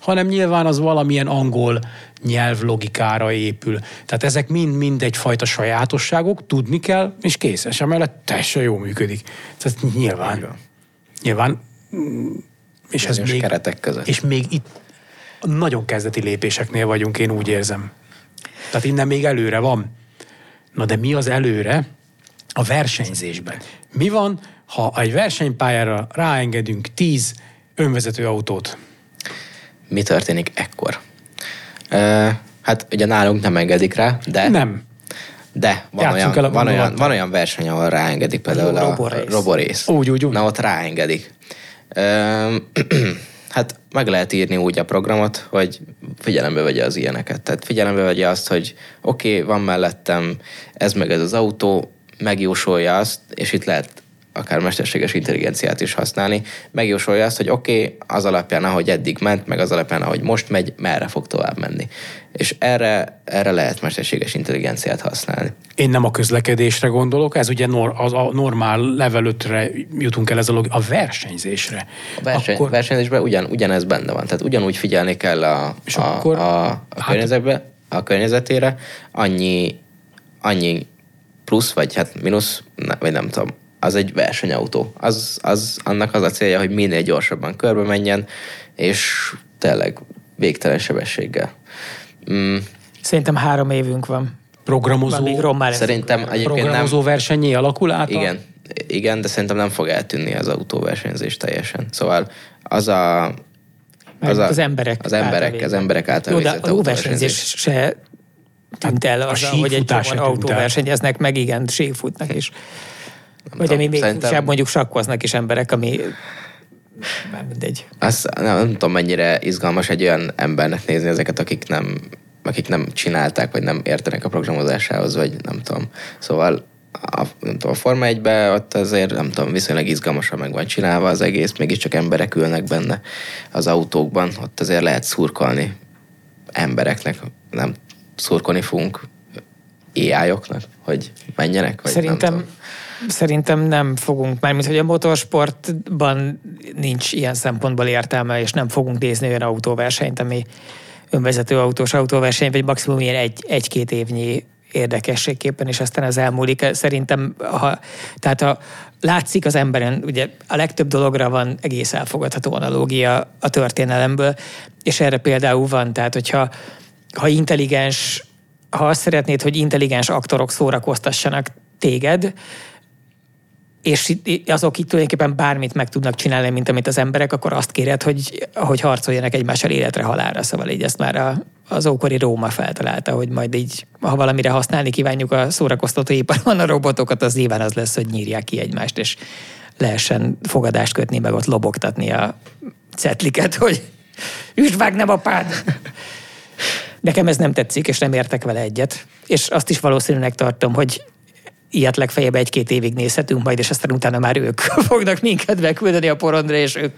hanem nyilván az valamilyen angol nyelv logikára épül. Tehát ezek mind egyfajta sajátosságok, tudni kell, és kész. És emellett teljesen jól működik. Tehát nyilván. És ez még keretek között. És még itt nagyon kezdeti lépéseknél vagyunk, én úgy érzem. Tehát innen még előre van. Na de mi az előre? A versenyzésben. Mi van, ha egy versenypályára ráengedünk 10 önvezető autót? Mi történik ekkor? Hát ugye nálunk nem engedik rá, de... Nem. De van olyan verseny, ahol ráengedik, például a roborész. Úgy. Na, ott ráengedik. Hát meg lehet írni úgy a programot, hogy figyelembe vegye az ilyeneket. Tehát figyelembe vegye azt, hogy oké, van mellettem ez meg ez az autó, megjósolja azt, és itt lehet akár mesterséges intelligenciát is használni, megjósolja azt, hogy oké, az alapján, ahogy eddig ment, meg az alapján, ahogy most megy, merre fog tovább menni. És erre lehet mesterséges intelligenciát használni. Én nem a közlekedésre gondolok, ez ugye a normál level 5-re jutunk el ez a versenyzésre. A versenyzésben ugyanez benne van, tehát ugyanúgy figyelni kell a környezetére, annyi plusz, vagy hát mínusz, vagy nem tudom, az egy versenyautó. Annak az a célja, hogy minél gyorsabban körbe menjen, és tényleg végtelen sebességgel. Szerintem 3 évünk van. Programozó versennyé alakul át? Igen, de szerintem nem fog eltűnni az autóversenyzés teljesen. Szóval az emberek által végzett autóversenyzés se tűnt el az, hogy egy autóversenyeznek, meg igen, síkfutnak is. Vagy ami még furcsább, mondjuk sakkoznak is emberek, ami már mindegy. Nem tudom, mennyire izgalmas egy olyan embernek nézni ezeket, akik nem csinálták, vagy nem értenek a programozásához, vagy nem tudom. Szóval a Forma 1-ben ott azért, nem tudom, viszonylag izgalmasan meg van csinálva az egész, mégiscsak emberek ülnek benne az autókban, ott azért lehet szurkolni embereknek, nem szurkolni fogunk AI-oknak, hogy menjenek, vagy szerintem, nem tudom. Szerintem nem fogunk, mármint, hogy a motorsportban nincs ilyen szempontból értelme, és nem fogunk nézni olyan autóversenyt, ami önvezető autós autóverseny, vagy maximum ilyen egy-két évnyi érdekességképpen, és aztán az elmúlik. Szerintem, tehát látszik az emberen, ugye a legtöbb dologra van egész elfogadható analógia a történelemből, és erre például van, tehát hogyha azt szeretnéd, hogy intelligens aktorok szórakoztassanak téged, és azok itt tulajdonképpen bármit meg tudnak csinálni, mint amit az emberek, akkor azt kéred, hogy harcoljanak egymással életre-halálra. Szóval így ezt már az ókori Róma feltalálta, hogy majd így, ha valamire használni kívánjuk a szórakoztatóiparban a robotokat, az nyilván az lesz, hogy nyírják ki egymást, és lehessen fogadást kötni, meg ott lobogtatni a cetliket, hogy üsd, vágd, nem apád! Nekem ez nem tetszik, és nem értek vele egyet. És azt is valószínűleg tartom, hogy ilyet legfeljebb 1-2 évig nézhetünk majd, és aztán utána már ők fognak minket beküldeni a porondra, és ők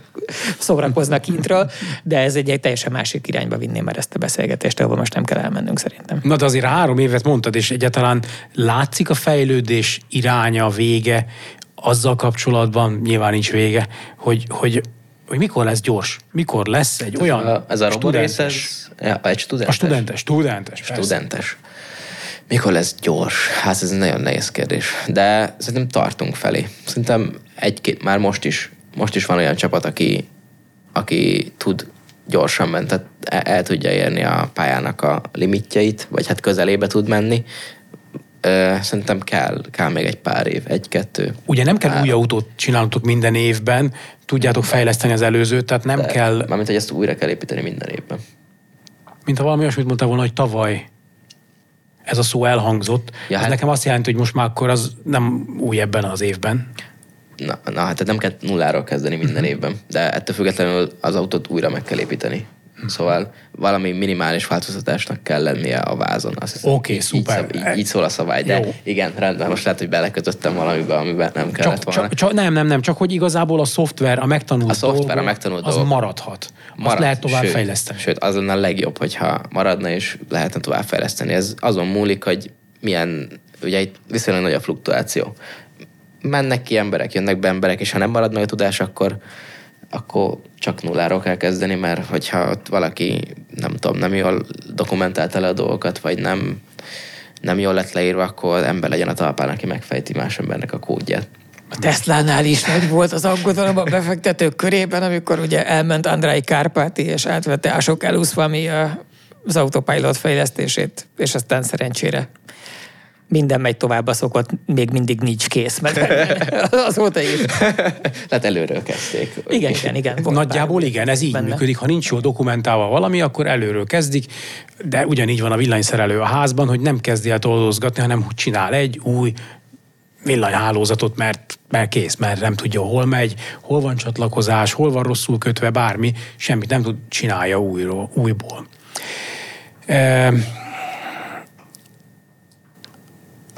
szórakoznak kintről, de ez egy teljesen másik irányba vinné már ezt a beszélgetést, ahol most nem kell elmennünk szerintem. Na de azért 3 évet mondtad, és egyáltalán látszik a fejlődés iránya, vége, azzal kapcsolatban nyilván nincs vége, hogy mikor lesz gyors, mikor lesz egy olyan studentes. Mikor lesz gyors? Hát ez egy nagyon nehéz kérdés. De szerintem tartunk felé. Szerintem már most is van olyan csapat, aki tud gyorsan menni, tehát el tudja érni a pályának a limitjeit, vagy hát közelébe tud menni. Szerintem kell még egy pár év, 1-2. Ugye nem kell új autót csinálnotok minden évben, tudjátok fejleszteni az előzőt, tehát nem kell... Mármint, hogy ezt újra kell építeni minden évben. Mint ha valami olyasmit mondtál volna, hogy tavaly ez a szó elhangzott. Ja, hát nekem azt jelenti, hogy most már akkor az nem új ebben az évben. Na hát nem kell nulláról kezdeni minden évben, de ettől függetlenül az autót újra meg kell építeni. Szóval valami minimális változtatásnak kell lennie a vázon. Oké, szuper. Így szól a szabály, de jó. Igen, rendben, most lehet, hogy belekötöttem valamiben, amiben nem kellett volna. Nem, csak hogy igazából a szoftver, a megtanult dolgok, maradhat. Azt lehet továbbfejleszteni. Sőt, az lenne a legjobb, hogyha maradna, és lehetne továbbfejleszteni. Ez azon múlik, hogy milyen, ugye itt viszonylag nagy a fluktuáció. Mennek ki emberek, jönnek be emberek, és ha nem marad meg a tudás, akkor csak nulláról kell kezdeni, mert hogyha ott valaki, nem tudom, nem jól dokumentált el a dolgokat, vagy nem jól lett leírva, akkor az ember legyen a talpán, aki megfejti más embernek a kódját. A Teslánál is nagy volt az aggodalom a befektetők körében, amikor ugye elment Andrej Karpathy, és átvette Ashok Elluswamy az autopilot fejlesztését, és aztán szerencsére minden megy tovább a szokott, még mindig nincs kész, mert azóta is. Tehát előről kezdték. Igen. Nagyjából igen, ez így működik. Ha nincs jól dokumentálva valami, akkor előről kezdik, de ugyanígy van a villanyszerelő a házban, hogy nem kezdi el toldozgatni, hanem csinál egy új villanyhálózatot, mert kész, mert nem tudja, hol megy, hol van csatlakozás, hol van rosszul kötve, bármi, semmit nem tud, csinálja újból.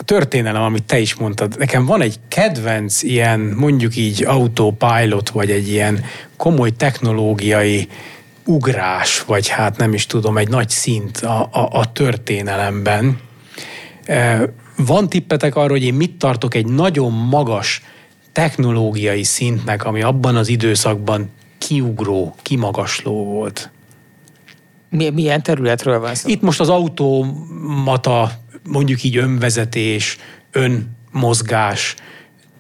Történelem, amit te is mondtad, nekem van egy kedvenc ilyen, mondjuk így autopilot, vagy egy ilyen komoly technológiai ugrás, vagy hát nem is tudom, egy nagy szint a történelemben. Van tippetek arra, hogy én mit tartok egy nagyon magas technológiai szintnek, ami abban az időszakban kiugró, kimagasló volt? Milyen területről van szó? Itt most az automata, mondjuk így önvezetés, önmozgás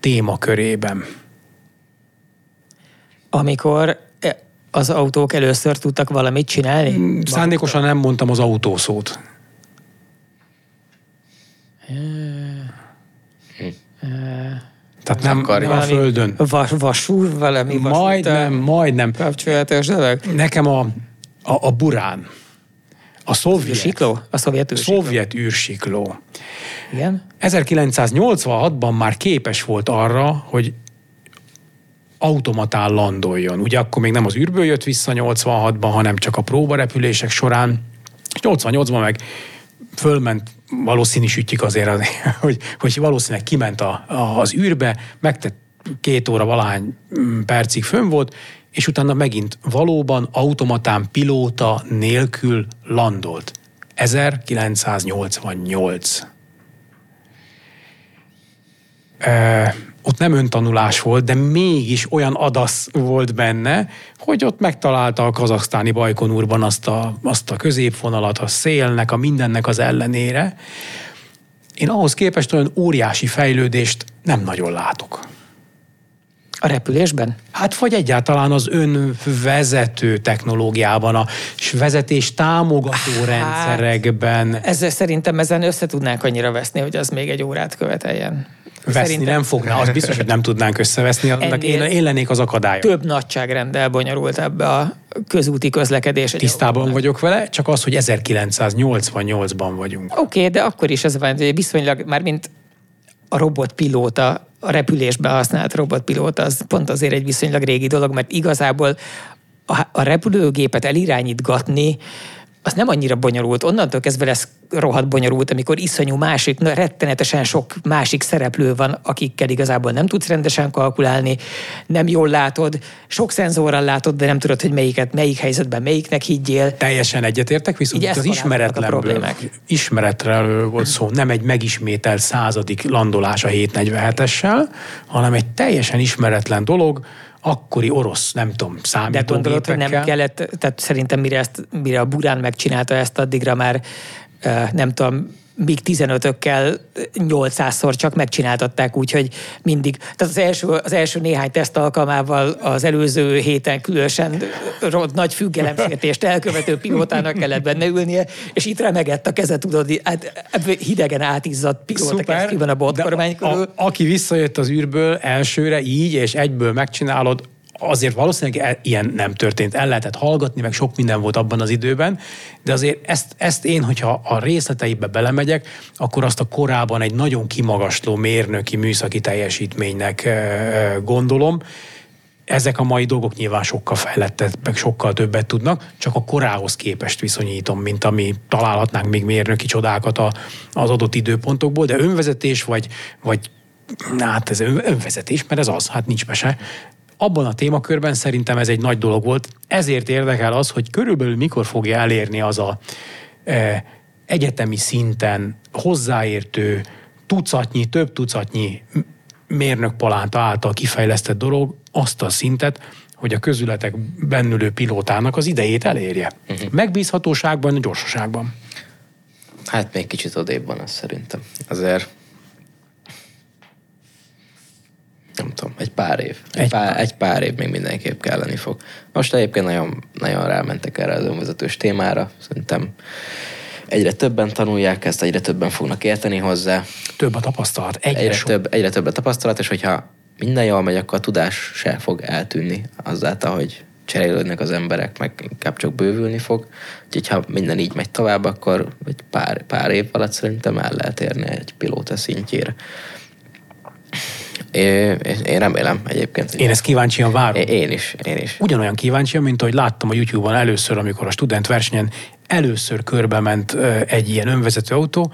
témakörében. Amikor az autók először tudtak valamit csinálni? Szándékosan nem mondtam az autószót. Tehát nem a földön. Vasúr valami? Majdnem. Kapcsolatos dolog? Nekem a Burán. A szovjet űrsikló. Igen? 1986-ban már képes volt arra, hogy automatán landoljon. Ugye akkor még nem az űrből jött vissza 86-ban, hanem csak a próbarepülések során. 88-ban meg fölment, valószínűsítjük azért, hogy valószínűleg kiment az űrbe, megtett 2 óra valahány percig fönn volt, és utána megint valóban automatán pilóta nélkül landolt. 1988. Ott nem öntanulás volt, de mégis olyan adasz volt benne, hogy ott megtalálta a kazaksztáni Bajkonurban azt a középvonalat, a szélnek, a mindennek az ellenére. Én ahhoz képest olyan óriási fejlődést nem nagyon látok. A repülésben? Hát vagy egyáltalán az önvezető technológiában, a vezetés támogató rendszerekben. Ezzel szerintem ezen összetudnánk annyira veszni, hogy az még egy órát követeljen. Veszni szerintem nem fogná, az biztos, hogy nem tudnánk összeveszni, én lennék az akadály. Több nagyságrendel bonyolult ebbe a közúti közlekedés. Tisztában vagyok vele, csak az, hogy 1988-ban vagyunk. Oké, de akkor is ez van, hogy viszonylag már mint a robotpilóta, a repülésben használt robotpilóta, az pont azért egy viszonylag régi dolog, mert igazából a repülőgépet elirányítgatni, az nem annyira bonyolult. Onnantól kezdve lesz rohadt bonyolult, amikor iszonyú rettenetesen sok másik szereplő van, akikkel igazából nem tudsz rendesen kalkulálni, nem jól látod, sok szenzorral látod, de nem tudod, hogy melyik helyzetben melyiknek higgyél. Teljesen egyetértek, viszont az ismeretlenről volt szó. Nem egy megismételt századik landolás a 747-essel, hanem egy teljesen ismeretlen dolog, akkori orosz, nem tudom, számítógépekkel. De gondolod, hogy nem kellett, tehát szerintem mire a Burán megcsinálta ezt, addigra már nem tudom, még 15-ökkel 800-szor csak megcsináltatták, úgyhogy mindig. Tehát az első néhány teszt alkalmával az előző héten különösen nagy függelemsértést elkövető pilótának kellett benne ülnie, és itt remegett a keze, tudod, hidegen átizzadt pilóta kíván a botkormány körül. Aki visszajött az űrből elsőre így, és egyből megcsinálod, azért valószínűleg ilyen nem történt. El lehetett hallgatni, meg sok minden volt abban az időben, de azért ezt én, hogyha a részleteibe belemegyek, akkor azt a korában egy nagyon kimagasló mérnöki, műszaki teljesítménynek gondolom. Ezek a mai dolgok nyilván sokkal fejlettebbek, sokkal többet tudnak, csak a korához képest viszonyítom, mint ami találhatnánk még mérnöki csodákat az adott időpontokból, de önvezetés vagy hát ez önvezetés, mert ez az, hát nincs mese. Abban a témakörben szerintem ez egy nagy dolog volt. Ezért érdekel az, hogy körülbelül mikor fogja elérni az a egyetemi szinten hozzáértő tucatnyi, több tucatnyi mérnökpalánta által kifejlesztett dolog azt a szintet, hogy a közületek bennülő pilótának az idejét elérje. Megbízhatóságban, gyorsaságban. Hát még kicsit odébb van az szerintem. Azért... nem tudom, egy pár év még mindenképp kelleni fog. Most egyébként nagyon, nagyon rámentek erre az önvezetős témára. Szerintem egyre többen tanulják ezt, egyre többen fognak érteni hozzá. Több a tapasztalat. Egyre több a tapasztalat, és hogyha minden jól megy, akkor a tudás se fog eltűnni azáltal, hogy cserélődnek az emberek, meg inkább csak bővülni fog. Úgyhogy ha minden így megy tovább, akkor egy pár év alatt szerintem el lehet érni egy pilóta szintjére. Én remélem egyébként. Én ezt kíváncsian várom. Én is. Ugyanolyan kíváncsian, mint ahogy láttam a YouTube-on először, amikor a Student versenyen először körbe ment egy ilyen önvezető autó,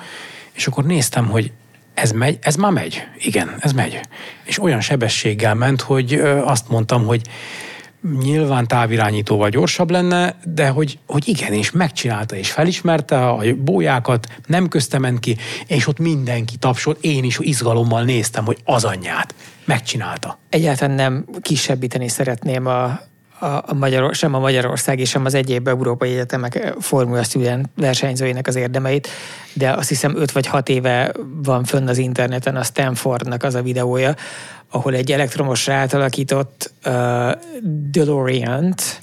és akkor néztem, hogy ez már megy. Igen, ez megy. És olyan sebességgel ment, hogy azt mondtam, hogy nyilván távirányítóval gyorsabb lenne, de hogy igen, és megcsinálta, és felismerte a bójákat, nem köztement ki, és ott mindenki tapsolt, én is izgalommal néztem, hogy az anyját megcsinálta. Egyáltalán nem kisebbíteni szeretném a sem a magyarországi, sem az egyéb európai egyetemek Formula Student versenyzőinek az érdemeit, de azt hiszem 5 vagy 6 éve van fönn az interneten a Stanfordnak az a videója, ahol egy elektromosra átalakított DeLoreant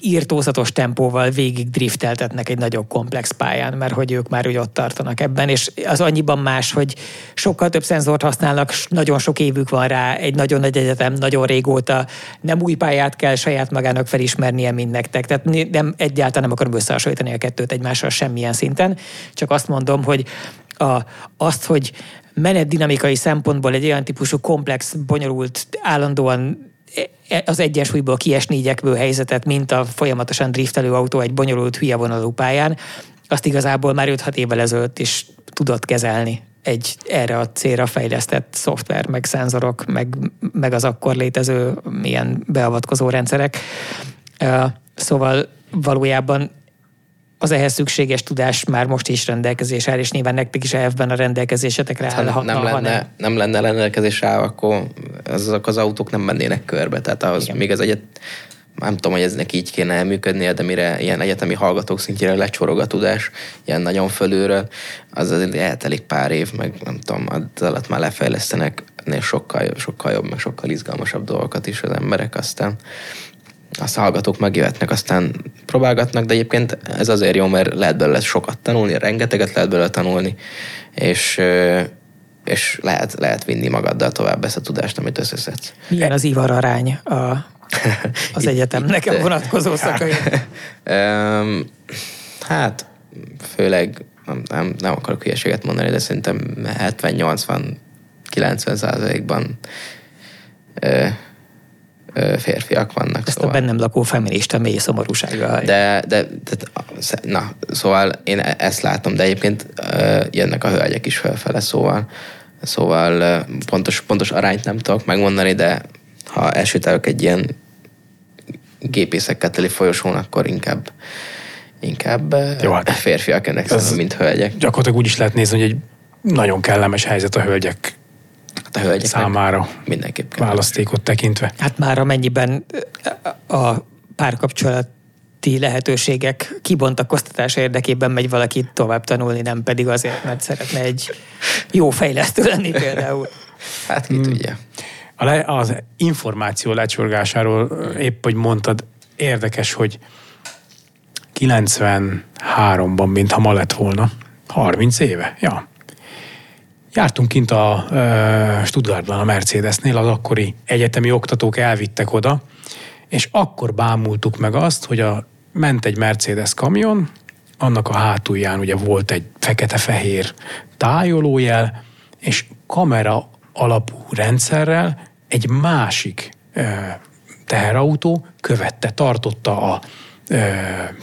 írtózatos tempóval végig drifteltetnek egy nagyobb komplex pályán, mert hogy ők már úgy ott tartanak ebben, és az annyiban más, hogy sokkal több szenzort használnak, nagyon sok évük van rá, egy nagyon nagy egyetem, nagyon régóta, nem új pályát kell saját magának felismernie, mint nektek. Tehát nem, egyáltalán nem akarom összehasonlítani a kettőt egymással semmilyen szinten, csak azt mondom, hogy hogy menetdinamikai szempontból egy olyan típusú komplex, bonyolult, állandóan az egyensúlyból kiesni igyekvő helyzetet, mint a folyamatosan driftelő autó egy bonyolult hülye vonalú pályán, azt igazából már 5-6 évvel ezelőtt is tudott kezelni egy erre a célra fejlesztett szoftver, meg szenzorok, meg az akkor létező ilyen beavatkozó rendszerek. Szóval valójában az ehhez szükséges tudás már most is rendelkezésre áll, és nyilván nektek is elfben a rendelkezésetekre állhatna. Nem lenne rendelkezésre áll, akkor azok az autók nem mennének körbe. Tehát ahhoz még az nem tudom, hogy ez neki így kéne elműködnie, de mire ilyen egyetemi hallgatók szintjére lecsorog a tudás, ilyen nagyon fölülről, az azért eltelik pár év, meg nem tudom, az alatt már lefejlesztenek sokkal jobb, meg sokkal izgalmasabb dolgokat is az emberek, azt a hallgatók megjöhetnek, aztán próbálgatnak, de egyébként ez azért jó, mert lehet belőle sokat tanulni, rengeteget lehet belőle tanulni, és lehet vinni magaddal tovább ezt a tudást, amit összeszedsz. Milyen az ivararány az egyetem nekem vonatkozó szakai? Hát, főleg nem akarok hülyeséget mondani, de szerintem 70-80-90%-ban férfiak vannak. Ezt szóval. A bennem lakó feminista mély szomorúsága. Szóval én ezt látom, de egyébként jönnek a hölgyek is felfele, szóval pontos arányt nem tudok megmondani, de ha elsétálok egy ilyen gépészekkel teli folyosón, akkor inkább jó, hát férfiak ennek szóval, mint hölgyek. Gyakorlatilag úgy is lehet nézni, hogy egy nagyon kellemes helyzet a hölgyek számára mindenképp választékot tekintve. Hát már amennyiben a párkapcsolati lehetőségek kibontakoztatása érdekében megy valaki tovább tanulni, nem pedig azért, mert szeretne egy jó fejlesztő lenni például. Hát ki tudja. Az információ lecsorgásáról épp, hogy mondtad, érdekes, hogy 93-ban, mintha ma lett volna, 30 éve, ja. Jártunk kint a Stuttgartban, a Mercedesnél, az akkori egyetemi oktatók elvittek oda, és akkor bámultuk meg azt, hogy ment egy Mercedes kamion, annak a hátulján ugye volt egy fekete-fehér tájolójel, és kamera alapú rendszerrel egy másik teherautó tartotta a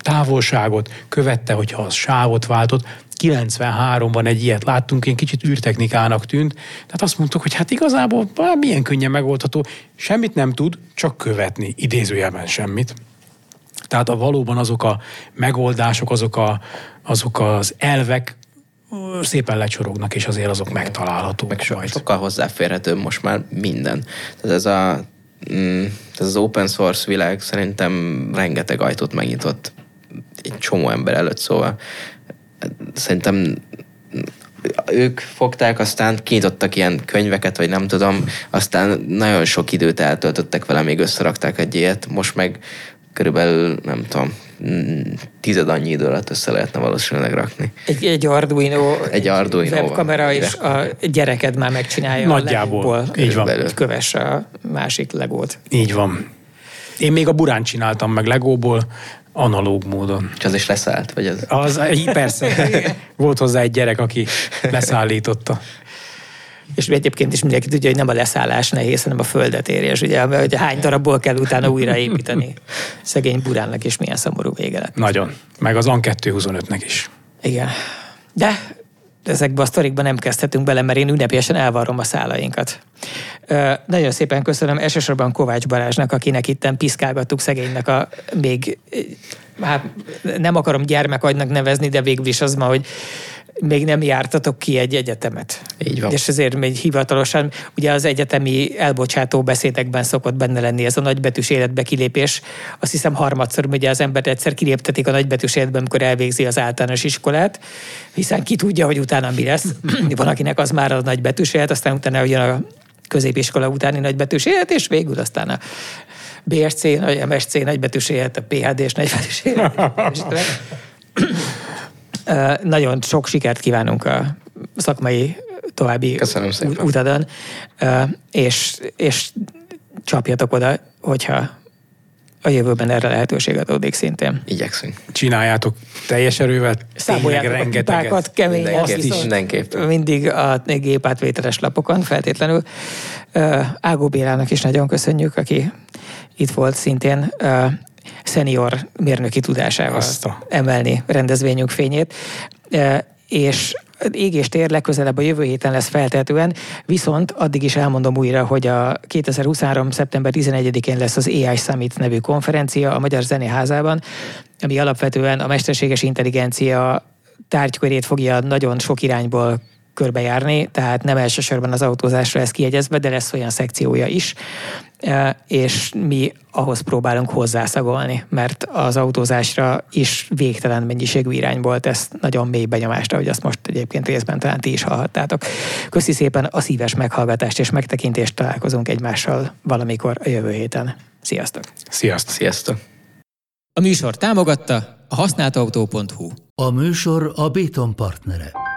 távolságot, követte, hogyha az sávot váltott. 93-ban egy ilyet láttunk, én kicsit űrtechnikának tűnt, tehát azt mondtuk, hogy hát igazából milyen könnyen megoldható, semmit nem tud, csak követni, idézőjelben semmit. Tehát valóban azok a megoldások, azok az elvek szépen lecsorognak, és azért azok megtalálhatók. Meg sokkal hozzáférhetőbb most már minden. Tehát ez az open source világ szerintem rengeteg ajtót megnyitott egy csomó ember előtt, szóval szerintem ők fogták, aztán kinyitottak ilyen könyveket, vagy nem tudom, aztán nagyon sok időt eltöltöttek vele, még összerakták egy ilyet, most meg körülbelül, nem tudom, 10 annyi idő alatt össze lehetne valószínűleg rakni. Egy Arduino webkamera, és a gyereked már megcsinálja nagyjából a Legóból. Így van. Köves a másik Legót. Így van. Én még a Burán csináltam meg Legóból, analóg módon. És az is leszállt? Vagy az? Persze. Volt hozzá egy gyerek, aki leszállította. És egyébként is mindenki tudja, hogy nem a leszállás nehéz, hanem a földetérés, ugye, mert hogy hány darabból kell utána újraépíteni. Szegény Buránnak is milyen szomorú vége lett. Nagyon. Meg az An-225-nek is. Igen. De ezekben a sztorikban nem kezdhetünk bele, mert én ünnepélyesen elvarrom a szálainkat. Nagyon szépen köszönöm elsősorban Kovács Balázsnak, akinek itten piszkálgattuk szegénynek a még, hát nem akarom gyermekagynak nevezni, de végül is az ma, hogy még nem jártatok ki egy egyetemet. Így van. És azért még hivatalosan, ugye az egyetemi elbocsátó beszédekben szokott benne lenni ez a nagybetűs életbe kilépés. Azt hiszem harmadszor, ugye az embert egyszer kiléptetik a nagybetűs életbe, amikor elvégzi az általános iskolát, hiszen ki tudja, hogy utána mi lesz. Van, akinek az már a nagybetűs élet, aztán utána jön a középiskola utáni nagybetűs élet, és végül aztán a BSC, a MSC nagybetűs élet, a PhD-s nagybetűs élet. Nagyon sok sikert kívánunk a szakmai további utadon, és csapjatok oda, hogyha a jövőben erre lehetőség adódik szintén. Igyekszünk. Csináljátok teljes erővel, számoljátok a pipákat, keményen, mindig a gépátvételes lapokon feltétlenül. Ágó Bélának is nagyon köszönjük, aki itt volt szintén, szenior mérnöki tudásával emelni rendezvényünk fényét, és Égéstér legközelebb a jövő héten lesz feltehetően, viszont addig is elmondom újra, hogy a 2023. szeptember 11-én lesz az AI Summit nevű konferencia a Magyar Zeneházában, ami alapvetően a mesterséges intelligencia tárgykörét fogja nagyon sok irányból körbejárni, tehát nem elsősorban az autózásra lesz kiegyezve, de lesz olyan szekciója is, és mi ahhoz próbálunk hozzászagolni, mert az autózásra is végtelen mennyiségű irányból tesz nagyon mély benyomást, ahogy azt most egyébként részben talán ti is hallhattátok. Köszi szépen a szíves meghallgatást és megtekintést, találkozunk egymással valamikor a jövő héten. Sziasztok! Sziasztok! Sziasztok! A műsor támogatta a használtautó.hu. A műsor a Béton partnere.